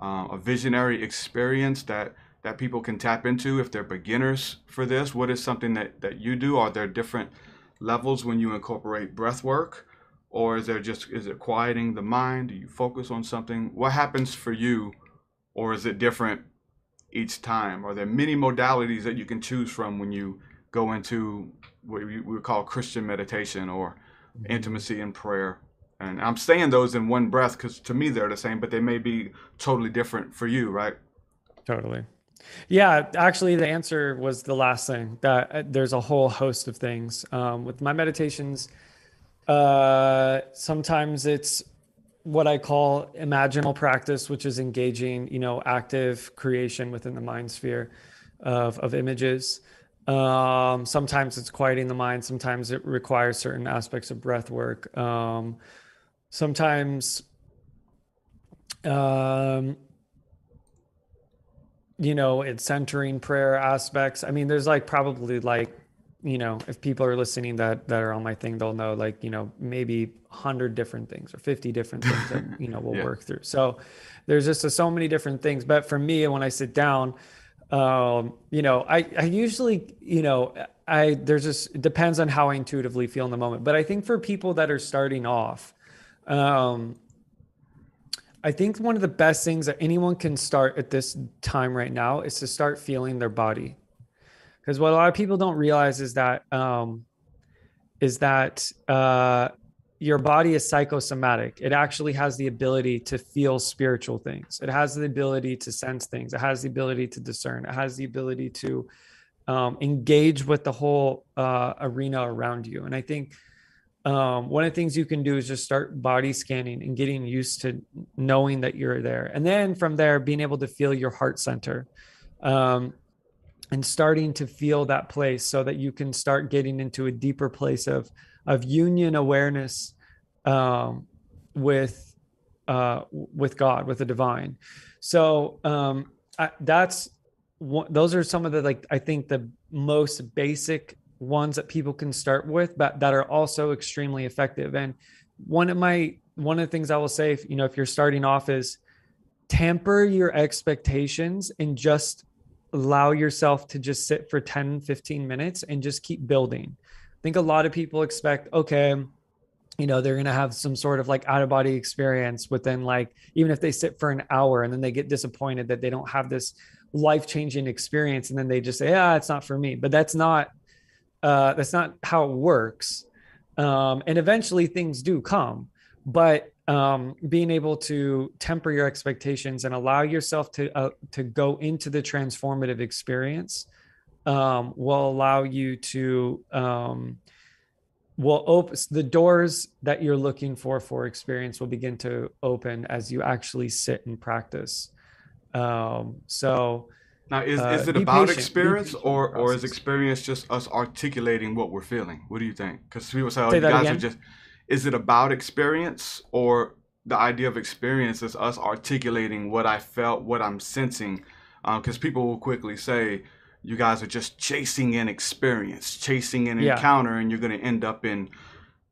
a, uh, a visionary experience that, that people can tap into if they're beginners for this? What is something that, that you do? Are there different levels when you incorporate breath work? Or is there just, is it quieting the mind? Do you focus on something? What happens for you? Or is it different each time? Are there many modalities that you can choose from when you go into what we would call Christian meditation or intimacy and prayer? And I'm saying those in one breath because to me they're the same, but they may be totally different for you, right? Totally. Yeah, actually the answer was the last thing, that uh, there's a whole host of things. Um, with my meditations, uh, sometimes it's what I call imaginal practice, which is engaging, you know, active creation within the mind sphere of, of images. Um, sometimes it's quieting the mind. Sometimes it requires certain aspects of breath work. Um, sometimes, um, you know, it's centering prayer aspects. I mean, there's like probably like, you know, if people are listening that, that are on my thing, they'll know like, you know, maybe a hundred different things or fifty different things that, you know, we'll yeah. work through. So there's just a, so many different things. But for me, when I sit down, um, you know, I, I usually, you know, I, there's just, it depends on how I intuitively feel in the moment. But I think for people that are starting off, um, I think one of the best things that anyone can start at this time right now is to start feeling their body. Because what a lot of people don't realize is that, um, is that, uh, your body is psychosomatic. It actually has the ability to feel spiritual things. It has the ability to sense things. It has the ability to discern. It has the ability to um, engage with the whole uh, arena around you. And I think um, one of the things you can do is just start body scanning and getting used to knowing that you're there. And then from there, being able to feel your heart center um, and starting to feel that place so that you can start getting into a deeper place of, of union awareness, um, with uh, with God, with the divine. So um, I, that's what, those are some of the, like, I think the most basic ones that people can start with, but that are also extremely effective. And one of my, one of the things I will say, if, you know, if you're starting off, is temper your expectations and just allow yourself to just sit for ten, fifteen minutes and just keep building. I think a lot of people expect, okay, you know, they're going to have some sort of like out of body experience within, like, even if they sit for an hour, and then they get disappointed that they don't have this life-changing experience. And then they just say, ah, it's not for me, but that's not, uh, that's not how it works. Um, and eventually things do come, but, um, being able to temper your expectations and allow yourself to, uh, to go into the transformative experience, um, will allow you to, um, will open the doors that you're looking for, for experience will begin to open as you actually sit and practice. Um, so now is, uh, is it about patient, experience or, or is experience just us articulating what we're feeling? What do you think? Cause people say, oh, say you guys again? are just, is it about experience, or the idea of experience is us articulating what I felt, what I'm sensing? Um, cause people will quickly say, you guys are just chasing an experience, chasing an yeah. encounter, and you're going to end up in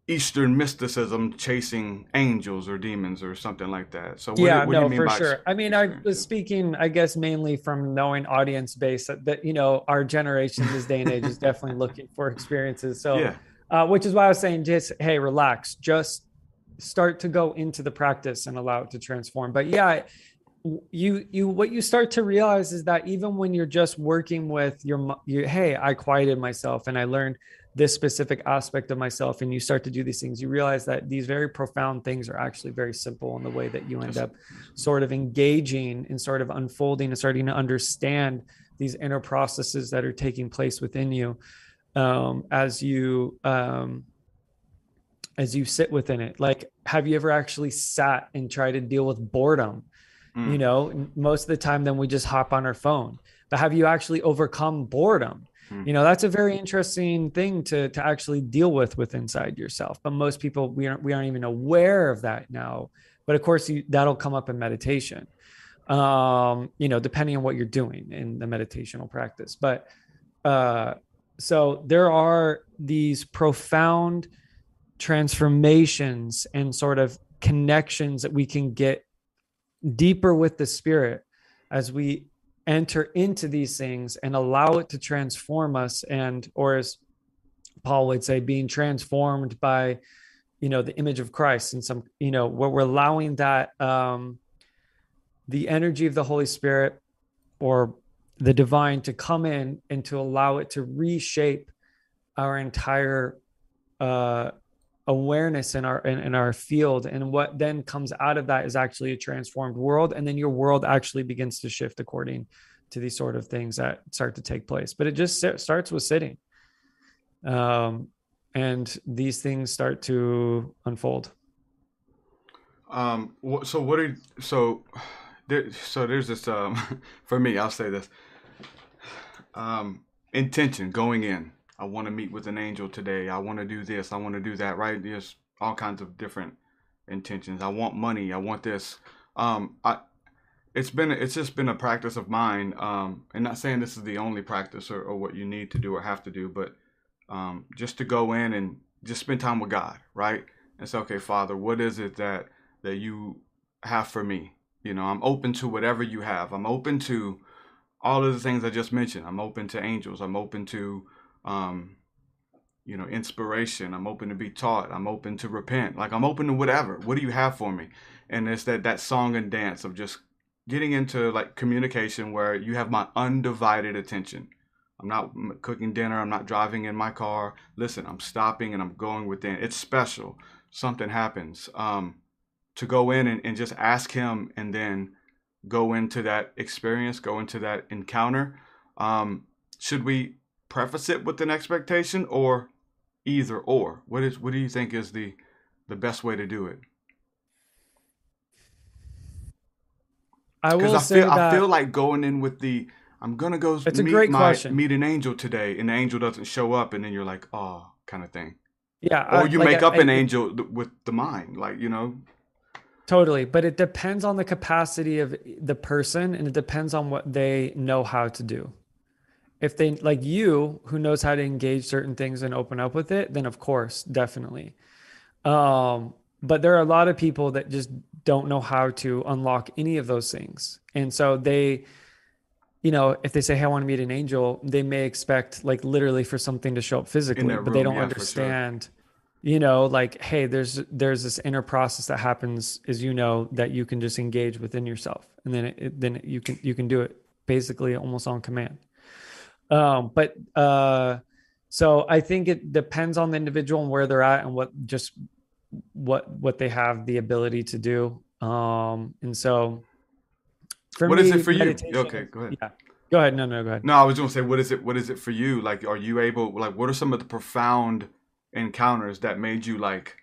Eastern mysticism, chasing angels or demons or something like that. So what, yeah, what no, do you mean for by sure. I mean, I was speaking, I guess, mainly from knowing audience base that, that, you know, our generation this day and age is definitely looking for experiences. So, yeah. uh, which is why I was saying, just, hey, relax, just start to go into the practice and allow it to transform. But yeah, you, you, what you start to realize is that even when you're just working with your, you, hey, I quieted myself and I learned this specific aspect of myself, and you start to do these things, you realize that these very profound things are actually very simple in the way that you end up sort of engaging and sort of unfolding and starting to understand these inner processes that are taking place within you, um, as you, um, as you sit within it. Like, have you ever actually sat and tried to deal with boredom? You know, most of the time then we just hop on our phone, but have you actually overcome boredom? Mm. You know, that's a very interesting thing to, to actually deal with, with inside yourself. But most people, we aren't, we aren't even aware of that now, but of course you, that'll come up in meditation. Um, you know, depending on what you're doing in the meditational practice. But, uh, so there are these profound transformations and sort of connections that we can get deeper with the spirit as we enter into these things and allow it to transform us. And, or as Paul would say, being transformed by, you know, the image of Christ, and some, you know, where we're allowing that, um, the energy of the Holy Spirit or the divine to come in and to allow it to reshape our entire, uh, awareness in our in, in our field. And what then comes out of that is actually a transformed world, and then your world actually begins to shift according to these sort of things that start to take place. But it just starts with sitting, um and these things start to unfold. Um so what are so there so there's this um for me, I'll say this, um intention going in. I want to meet with an angel today. I want to do this. I want to do that, right? There's all kinds of different intentions. I want money. I want this. Um, I, it's been, it's just been a practice of mine. Um, and not saying this is the only practice or, or what you need to do or have to do, but um, just to go in and just spend time with God, right? And say, okay, Father, what is it that, that you have for me? You know, I'm open to whatever you have. I'm open to all of the things I just mentioned. I'm open to angels. I'm open to, um, you know, inspiration. I'm open to be taught. I'm open to repent. Like, I'm open to whatever. What do you have for me? And it's that, that song and dance of just getting into like communication where you have my undivided attention. I'm not cooking dinner. I'm not driving in my car. Listen, I'm stopping and I'm going within. It's special. Something happens. Um, to go in and, and just ask him, and then go into that experience, go into that encounter. Um, should we preface it with an expectation, or either or? What is, what do you think is the the best way to do it? I will I say feel, that I feel like going in with the I'm gonna go meet, my, question. meet an angel today, and the angel doesn't show up, and then you're like, oh, kind of thing. Yeah. Or I, you like make I, up I, an I, angel with the mind, like, you know. Totally. But it depends on the capacity of the person, and it depends on what they know how to do. If they, like you, who knows how to engage certain things and open up with it, then of course, definitely. Um, but there are a lot of people that just don't know how to unlock any of those things. And so they, you know, if they say, hey, I want to meet an angel, they may expect like literally for something to show up physically, but room, they don't yeah, understand, sure. you know, like, hey, there's, there's this inner process that happens, as you know, that you can just engage within yourself. And then, it, then you can, you can do it basically almost on command. Um, but, uh, so I think it depends on the individual and where they're at and what, just what, what they have the ability to do. Um, and so for what me, is it for you? Okay, go ahead. Yeah. Go ahead. No, no, go ahead. No, I was going to say, what is it? What is it for you? Like, are you able, like, what are some of the profound encounters that made you like,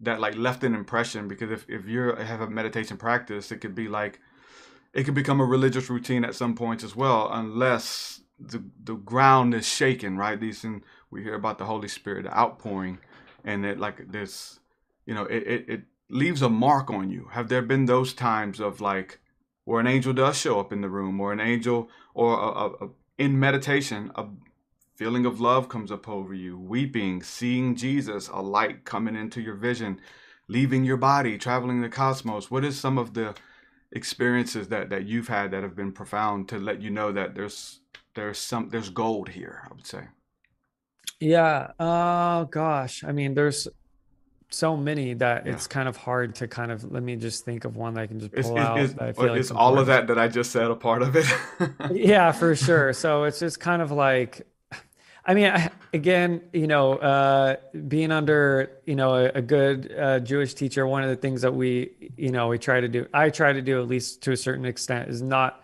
that like left an impression? Because if, if you have a meditation practice, it could be like, it could become a religious routine at some points as well, unless the the ground is shaken, right? These, and we hear about the Holy Spirit outpouring, and it like this, you know, it, it it leaves a mark on you. Have there been those times of like, where an angel does show up in the room, or an angel, or a, a, a, in meditation, a feeling of love comes up over you, weeping, seeing Jesus, a light coming into your vision, leaving your body, traveling the cosmos? What is some of the experiences that that you've had that have been profound to let you know that there's there's some there's gold here, I would say? Yeah. Oh gosh. I mean, there's so many that yeah. it's kind of hard to kind of, let me just think of one that I can just pull out. Is, is, I feel is like all important. Of that that I just said a part of it? Yeah, for sure. So it's just kind of like, I mean, I, again, you know, uh, being under, you know, a, a good uh, Jewish teacher, one of the things that we, you know, we try to do, I try to do at least to a certain extent is not,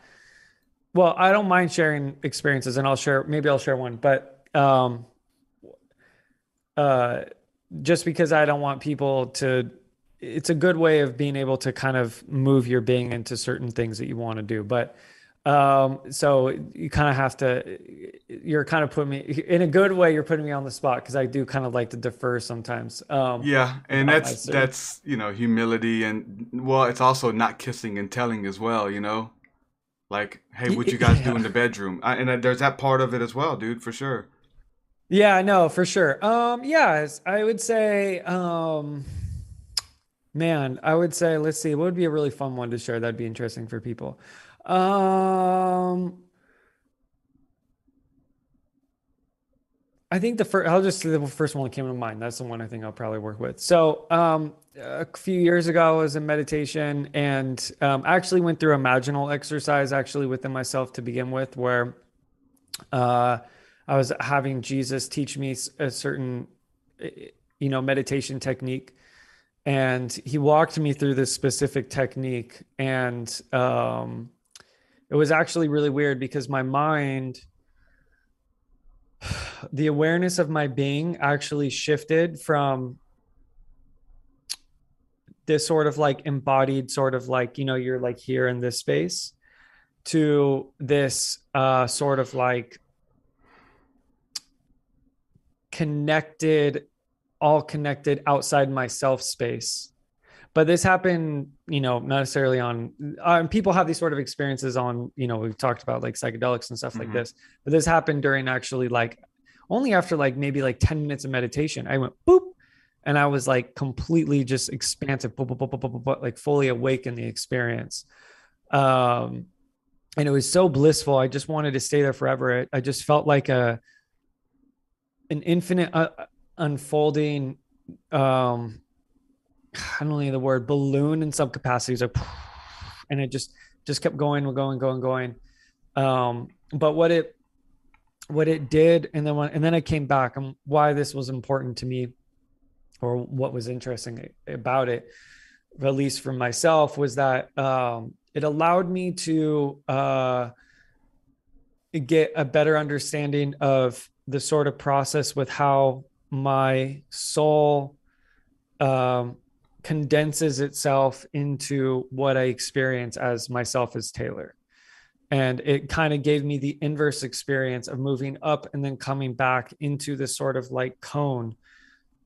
well, I don't mind sharing experiences, and I'll share, maybe I'll share one, but um, uh, just because I don't want people to, it's a good way of being able to kind of move your being into certain things that you want to do. But um, so you kind of have to, you're kind of putting me in a good way. You're putting me on the spot, because I do kind of like to defer sometimes. Um, yeah. And that's, that's, you know, humility, and well, it's also not kissing and telling as well, you know, like, hey, what you guys yeah. do in the bedroom? I, and there's that part of it as well, dude, for sure. Yeah, no, for sure. Um, yeah, I would say, um, man, I would say, let's see, what would be a really fun one to share? That'd be interesting for people. Um, I think the first, I'll just say the first one that came to mind. That's the one I think I'll probably work with. So, um, a few years ago I was in meditation, and, um, I actually went through a imaginal exercise actually within myself to begin with, where, uh, I was having Jesus teach me a certain, you know, meditation technique, and he walked me through this specific technique. And, um, it was actually really weird, because my mind, the awareness of my being actually shifted from this sort of like embodied sort of like, you know, you're like here in this space, to this, uh, sort of like, connected, all connected outside myself space. But this happened, you know, not necessarily on, um, people have these sort of experiences on, you know, we've talked about like psychedelics and stuff mm-hmm. like this, but this happened during actually like, only after like maybe like ten minutes of meditation, I went boop. And I was like completely just expansive, boop, boop, boop, boop, boop, boop, like fully awake in the experience. Um, and it was so blissful. I just wanted to stay there forever. I, I just felt like a, an infinite uh, unfolding, um, I don't know the word, balloon in some capacities, like, and it just, just kept going, going, going, going. Um, but what it, what it did. And then when, and then I came back, and why this was important to me, or what was interesting about it, at least for myself, was that, um, it allowed me to, uh, get a better understanding of the sort of process with how my soul um, condenses itself into what I experience as myself as Taylor. And it kind of gave me the inverse experience of moving up and then coming back into this sort of like cone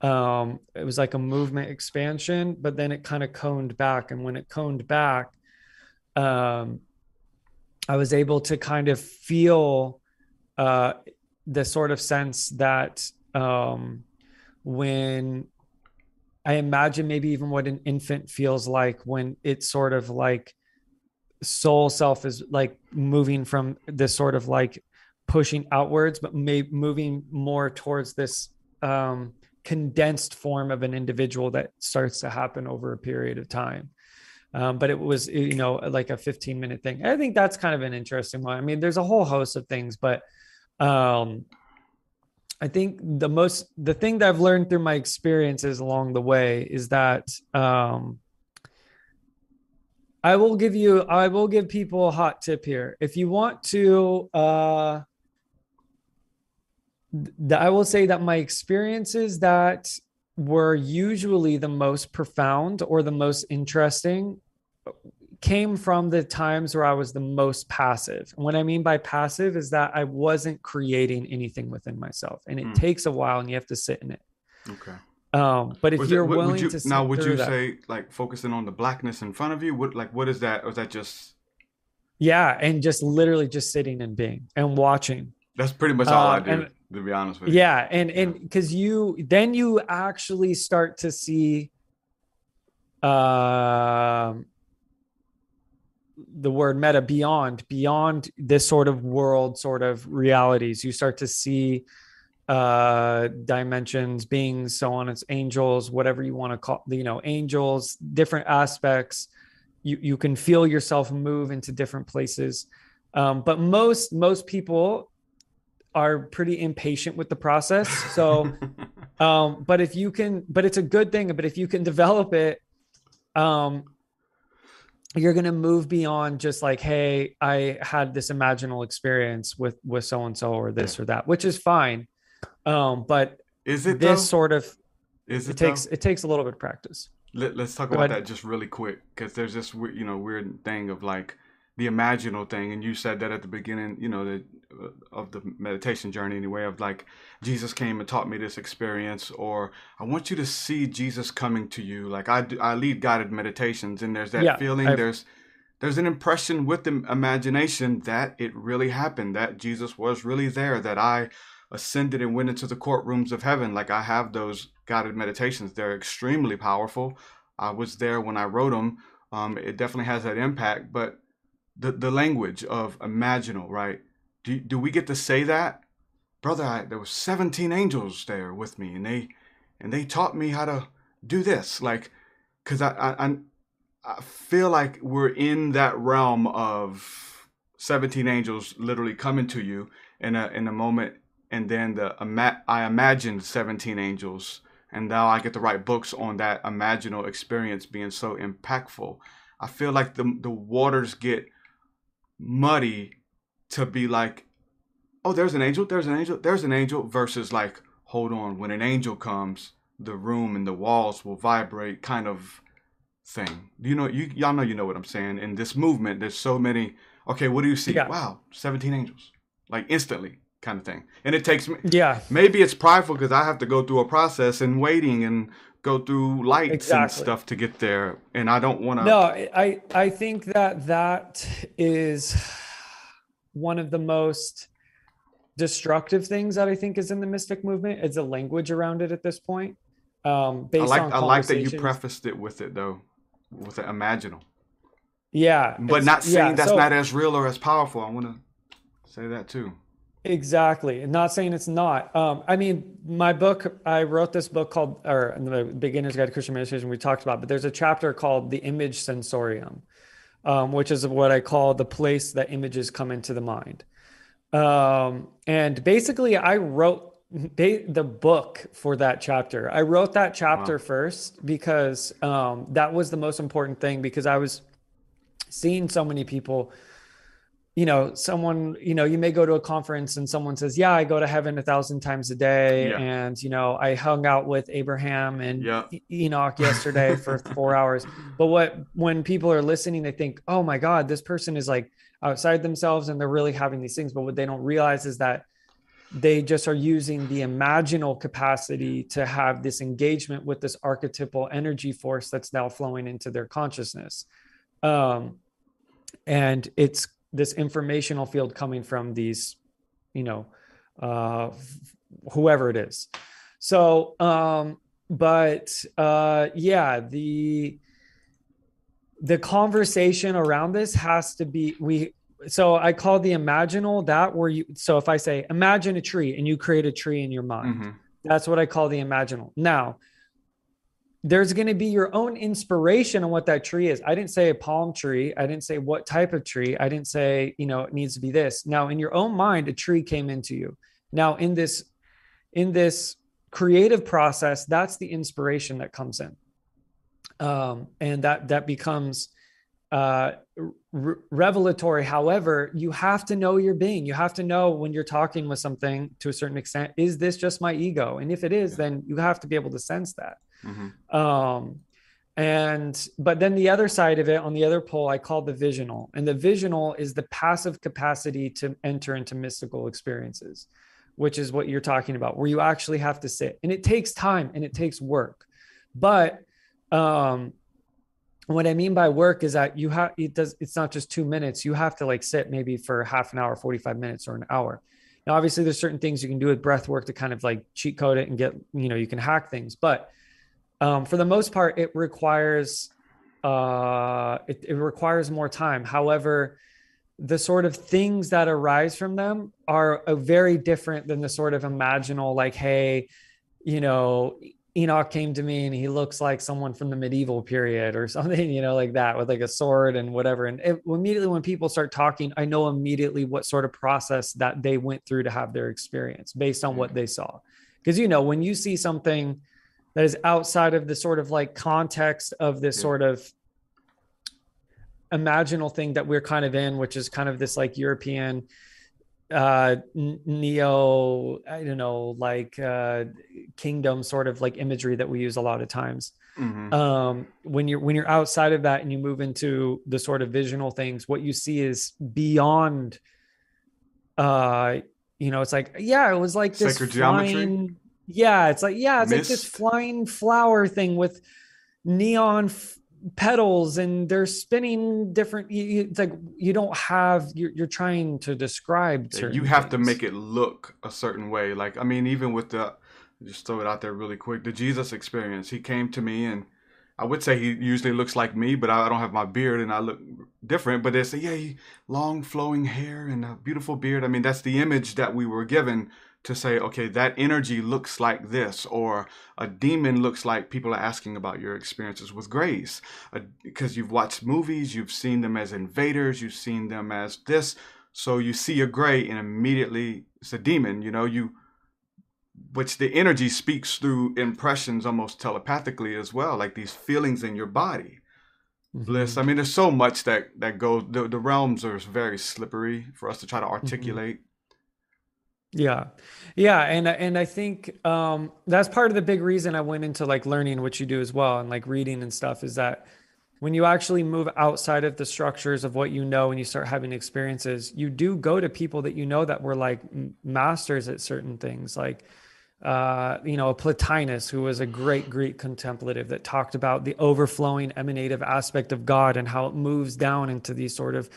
Um, it was like a movement expansion, but then it kind of coned back. And when it coned back, um, I was able to kind of feel uh, the sort of sense that um, when I imagine maybe even what an infant feels like when it's sort of like soul self is like moving from this sort of like pushing outwards, but maybe moving more towards this um, condensed form of an individual that starts to happen over a period of time. Um, but it was, you know, like a fifteen minute thing. I think that's kind of an interesting one. I mean, there's a whole host of things, but um, I think the most, the thing that I've learned through my experiences along the way is that um, I will give you, I will give people a hot tip here. If you want to, uh, th- I will say that my experiences that were usually the most profound or the most interesting came from the times where I was the most passive. And what I mean by passive is that I wasn't creating anything within myself, and it mm. takes a while and you have to sit in it. Okay. Um, but if was you're it, willing you, to sit now, would you that, say like focusing on the blackness in front of you? What, like, what is that? Or is that just? Yeah. And just literally just sitting and being and watching. That's pretty much all uh, I do. And, to be honest with you. Yeah. And, and because you, then you actually start to see, um, uh, the word meta beyond, beyond this sort of world, sort of realities. You start to see, uh, dimensions, beings, so on, it's angels, whatever you want to call, you know, angels, different aspects. You, you can feel yourself move into different places. Um, but most, most people are pretty impatient with the process. So, um, but if you can, but it's a good thing, but if you can develop it, um, you're going to move beyond just like, hey, I had this imaginal experience with, with so-and-so or this or that, which is fine. Um, but is it this though? sort of, is it, it takes, though? it takes a little bit of practice. Let, let's talk about that just really quick. Cause there's this, you know, weird thing of like, the imaginal thing. And you said that at the beginning, you know, the, of the meditation journey anyway, of like, Jesus came and taught me this experience, or I want you to see Jesus coming to you. Like I do, I lead guided meditations, and there's that yeah, feeling I've... there's, there's an impression with the imagination that it really happened, that Jesus was really there, that I ascended and went into the courtrooms of heaven. Like I have those guided meditations. They're extremely powerful. I was there when I wrote them. Um, it definitely has that impact, but The the language of imaginal, right? Do do we get to say that, brother? I, there were seventeen angels there with me, and they and they taught me how to do this, like, because I, I I feel like we're in that realm of seventeen angels literally coming to you in a in a moment, and then the I imagined seventeen angels, and now I get to write books on that imaginal experience being so impactful. I feel like the the waters get muddy to be like, oh, there's an angel, there's an angel, there's an angel, versus like, hold on, when an angel comes, the room and the walls will vibrate, kind of thing. You know, you y'all know you know what I'm saying. In this movement, there's so many. Okay, what do you see? Yeah. Wow, seventeen angels, like instantly, kind of thing. And it takes me. Yeah. Maybe it's prideful because I have to go through a process and waiting and go through lights exactly. and stuff to get there. And I don't want to. No, I, I think that that is one of the most destructive things that I think is in the mystic movement. It's a language around it at this point. Um, based I like, on I like that you prefaced it with it though, with the imaginal. Yeah. But not saying yeah, that's so, not as real or as powerful. I want to say that too. Exactly. And not saying it's not. Um, I mean, my book, I wrote this book called, or the Beginner's Guide to Christian Meditation we talked about, but there's a chapter called The Image Sensorium, um, which is what I call the place that images come into the mind. Um, and basically I wrote ba- the book for that chapter. I wrote that chapter wow. first because um, that was the most important thing, because I was seeing so many people. You know, someone, you know, you may go to a conference and someone says, yeah, I go to heaven a thousand times a day. Yeah. And, you know, I hung out with Abraham and yeah. e- Enoch yesterday for four hours. But what, when people are listening, they think, oh my God, this person is like outside themselves and they're really having these things. But what they don't realize is that They just are using the imaginal capacity to have this engagement with this archetypal energy force that's now flowing into their consciousness. Um, and it's this informational field coming from these, you know, uh, whoever it is. So, um, but, uh, yeah, the, the conversation around this has to be, we, so I call the imaginal that where you, so if I say, imagine a tree and you create a tree in your mind, mm-hmm. that's what I call the imaginal. Now there's going to be your own inspiration on what that tree is. I didn't say a palm tree. I didn't say what type of tree. I didn't say, you know, it needs to be this. Now in your own mind, a tree came into you. Now in this, in this creative process, that's the inspiration that comes in. Um, and that, that becomes, uh, re- revelatory. However, you have to know your being. You have to know when you're talking with something to a certain extent, is this just my ego? And if it is, then you have to be able to sense that. Mm-hmm. Um, and, but then the other side of it, on the other pole, I call the visional, and the visional is the passive capacity to enter into mystical experiences, which is what you're talking about, where you actually have to sit, and it takes time and it takes work, but Um, what I mean by work is that you have, it does, it's not just two minutes. You have to like sit maybe for half an hour, forty-five minutes or an hour. Now, obviously there's certain things you can do with breath work to kind of like cheat code it and get, you know, you can hack things, but, um, for the most part, it requires, uh, it, it requires more time. However, the sort of things that arise from them are a very different than the sort of imaginal, like, hey, you know, Enoch came to me and he looks like someone from the medieval period or something, you know, like that with like a sword and whatever. And it, immediately when people start talking, I know immediately what sort of process that they went through to have their experience based on what they saw. Because, you know, when you see something that is outside of the sort of like context of this yeah. sort of imaginal thing that we're kind of in, which is kind of this like European uh neo I don't know like uh kingdom sort of like imagery that we use a lot of times, mm-hmm. um when you're when you're outside of that and you move into the sort of visional things, what you see is beyond uh you know, it's like yeah it was like this sacred flying, geometry yeah it's like yeah it's Mist. Like this flying flower thing with neon f- petals and they're spinning different. It's like you don't have you're, you're trying to describe certain you have things. To make it look a certain way. Like I mean, even with the just throw it out there really quick, the Jesus experience, he came to me and I would say he usually looks like me, but I don't have my beard and I look different, but they say yeah he, long flowing hair and a beautiful beard. I mean, that's the image that we were given to say, okay, that energy looks like this, or a demon looks like. People are asking about your experiences with grays because you've watched movies, you've seen them as invaders, you've seen them as this. So you see a gray and immediately it's a demon, you know, you, which the energy speaks through impressions almost telepathically as well, like these feelings in your body. Mm-hmm. Bliss. I mean, there's so much that, that goes, the, the realms are very slippery for us to try to articulate. Mm-hmm. Yeah. Yeah. And, and I think, um, that's part of the big reason I went into like learning what you do as well. And like reading and stuff is that when you actually move outside of the structures of what you know, and you start having experiences, you do go to people that, you know, that were like masters at certain things, like, uh, you know, Plotinus, who was a great Greek contemplative that talked about the overflowing emanative aspect of God and how it moves down into these sort of,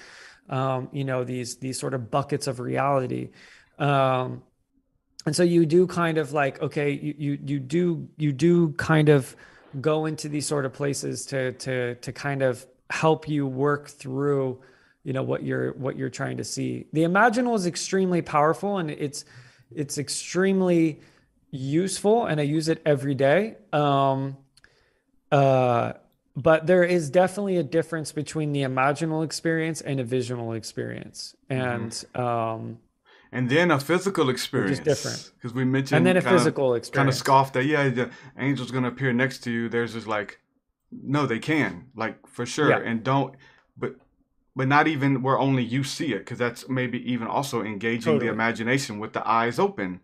um, you know, these, these sort of buckets of reality. Um, and so you do kind of like, okay, you, you, you do, you do kind of go into these sort of places to, to, to kind of help you work through, you know, what you're, what you're trying to see. The imaginal is extremely powerful and it's, it's extremely useful and I use it every day. Um, uh, but there is definitely a difference between the imaginal experience and a visual experience. And, mm-hmm. um, And then a physical experience, because we mentioned and then a kinda, physical experience. Kind of scoffed that, yeah, the angel's going to appear next to you. There's just like, no, they can, like for sure, yeah. and don't, but but not even where only you see it, because that's maybe even also engaging totally. The imagination with the eyes open,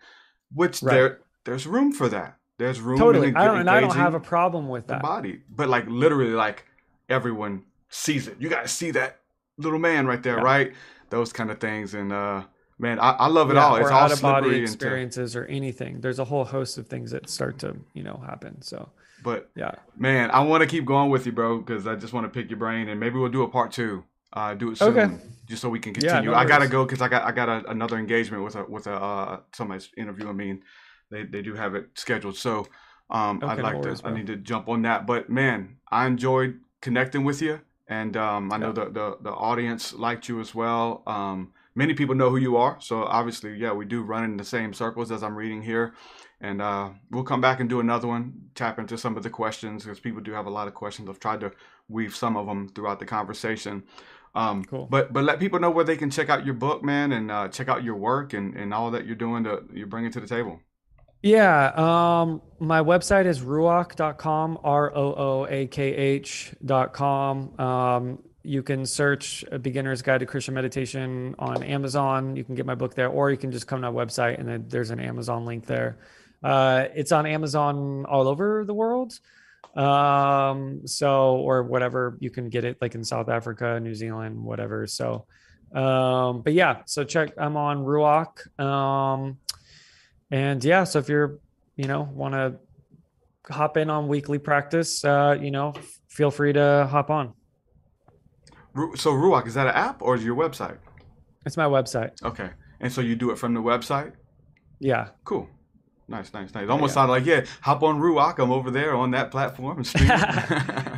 which right. there there's room for that. There's room totally. In engaging I don't, and I don't have a problem with that. The body, but like literally, like everyone sees it. You got to see that little man right there, yeah. right? Those kind of things, and uh. man, I, I love it yeah, all. It's all out of body experiences or anything. There's a whole host of things that start to, you know, happen. So, but yeah, man, I want to keep going with you, bro, because I just want to pick your brain, and maybe we'll do a part two. Uh, do it soon, okay. Just so we can continue. Yeah, no I gotta go because I got I got a, another engagement with a with a uh, somebody's interviewing me, and they they do have it scheduled. So um, okay, I'd like no worries, to bro. I need to jump on that. But man, I enjoyed connecting with you, and um, I know yeah. the, the the audience liked you as well. Um, many people know who you are, so obviously, yeah, we do run in the same circles as I'm reading here, and uh, we'll come back and do another one. Tap into some of the questions because people do have a lot of questions. I've tried to weave some of them throughout the conversation. Um, cool. But but let people know where they can check out your book, man, and uh, check out your work and, and all that you're doing to you're bringing to the table. Yeah, um, my website is ruach dot com, R O O A K H dot com. Um, you can search A Beginner's Guide to Christian Meditation on Amazon. You can get my book there, or you can just come to my website and then there's an Amazon link there. Uh, it's on Amazon all over the world. Um, so, or whatever, you can get it like in South Africa, New Zealand, whatever. So, um, but yeah, so check, I'm on Ruach. Um, and yeah, so if you're, you know, want to hop in on weekly practice, uh, you know, feel free to hop on. So Ruach, is that an app or is your website? It's my website. Okay. And so you do it from the website? Yeah. Cool. Nice, nice, nice. It almost yeah. sounded like, yeah, hop on Ruach. I'm over there on that platform. And stream.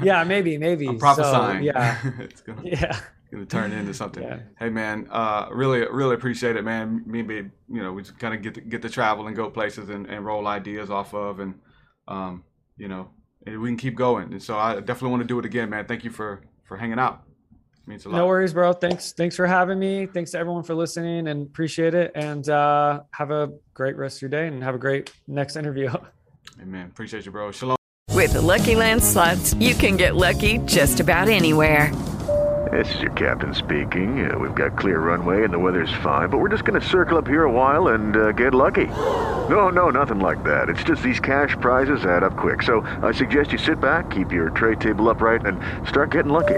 yeah, maybe, maybe. I'm prophesying. So, yeah. it's going yeah. to turn into something. Yeah. Hey, man, uh, really, really appreciate it, man. Maybe, you know, we just kind of get to, get to travel and go places and, and roll ideas off of. And, um, you know, and we can keep going. And so I definitely want to do it again, man. Thank you for, for hanging out. It means a lot. No worries, bro. Thanks. Thanks for having me. Thanks to everyone for listening and appreciate it. And uh, have a great rest of your day and have a great next interview. Amen. Appreciate you, bro. Shalom. With the Lucky Land Slots, you can get lucky just about anywhere. This is your captain speaking. Uh, we've got clear runway and the weather's fine, but we're just going to circle up here a while and uh, get lucky. No, no, nothing like that. It's just these cash prizes add up quick. So I suggest you sit back, keep your tray table upright, and start getting lucky.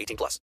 eighteen plus.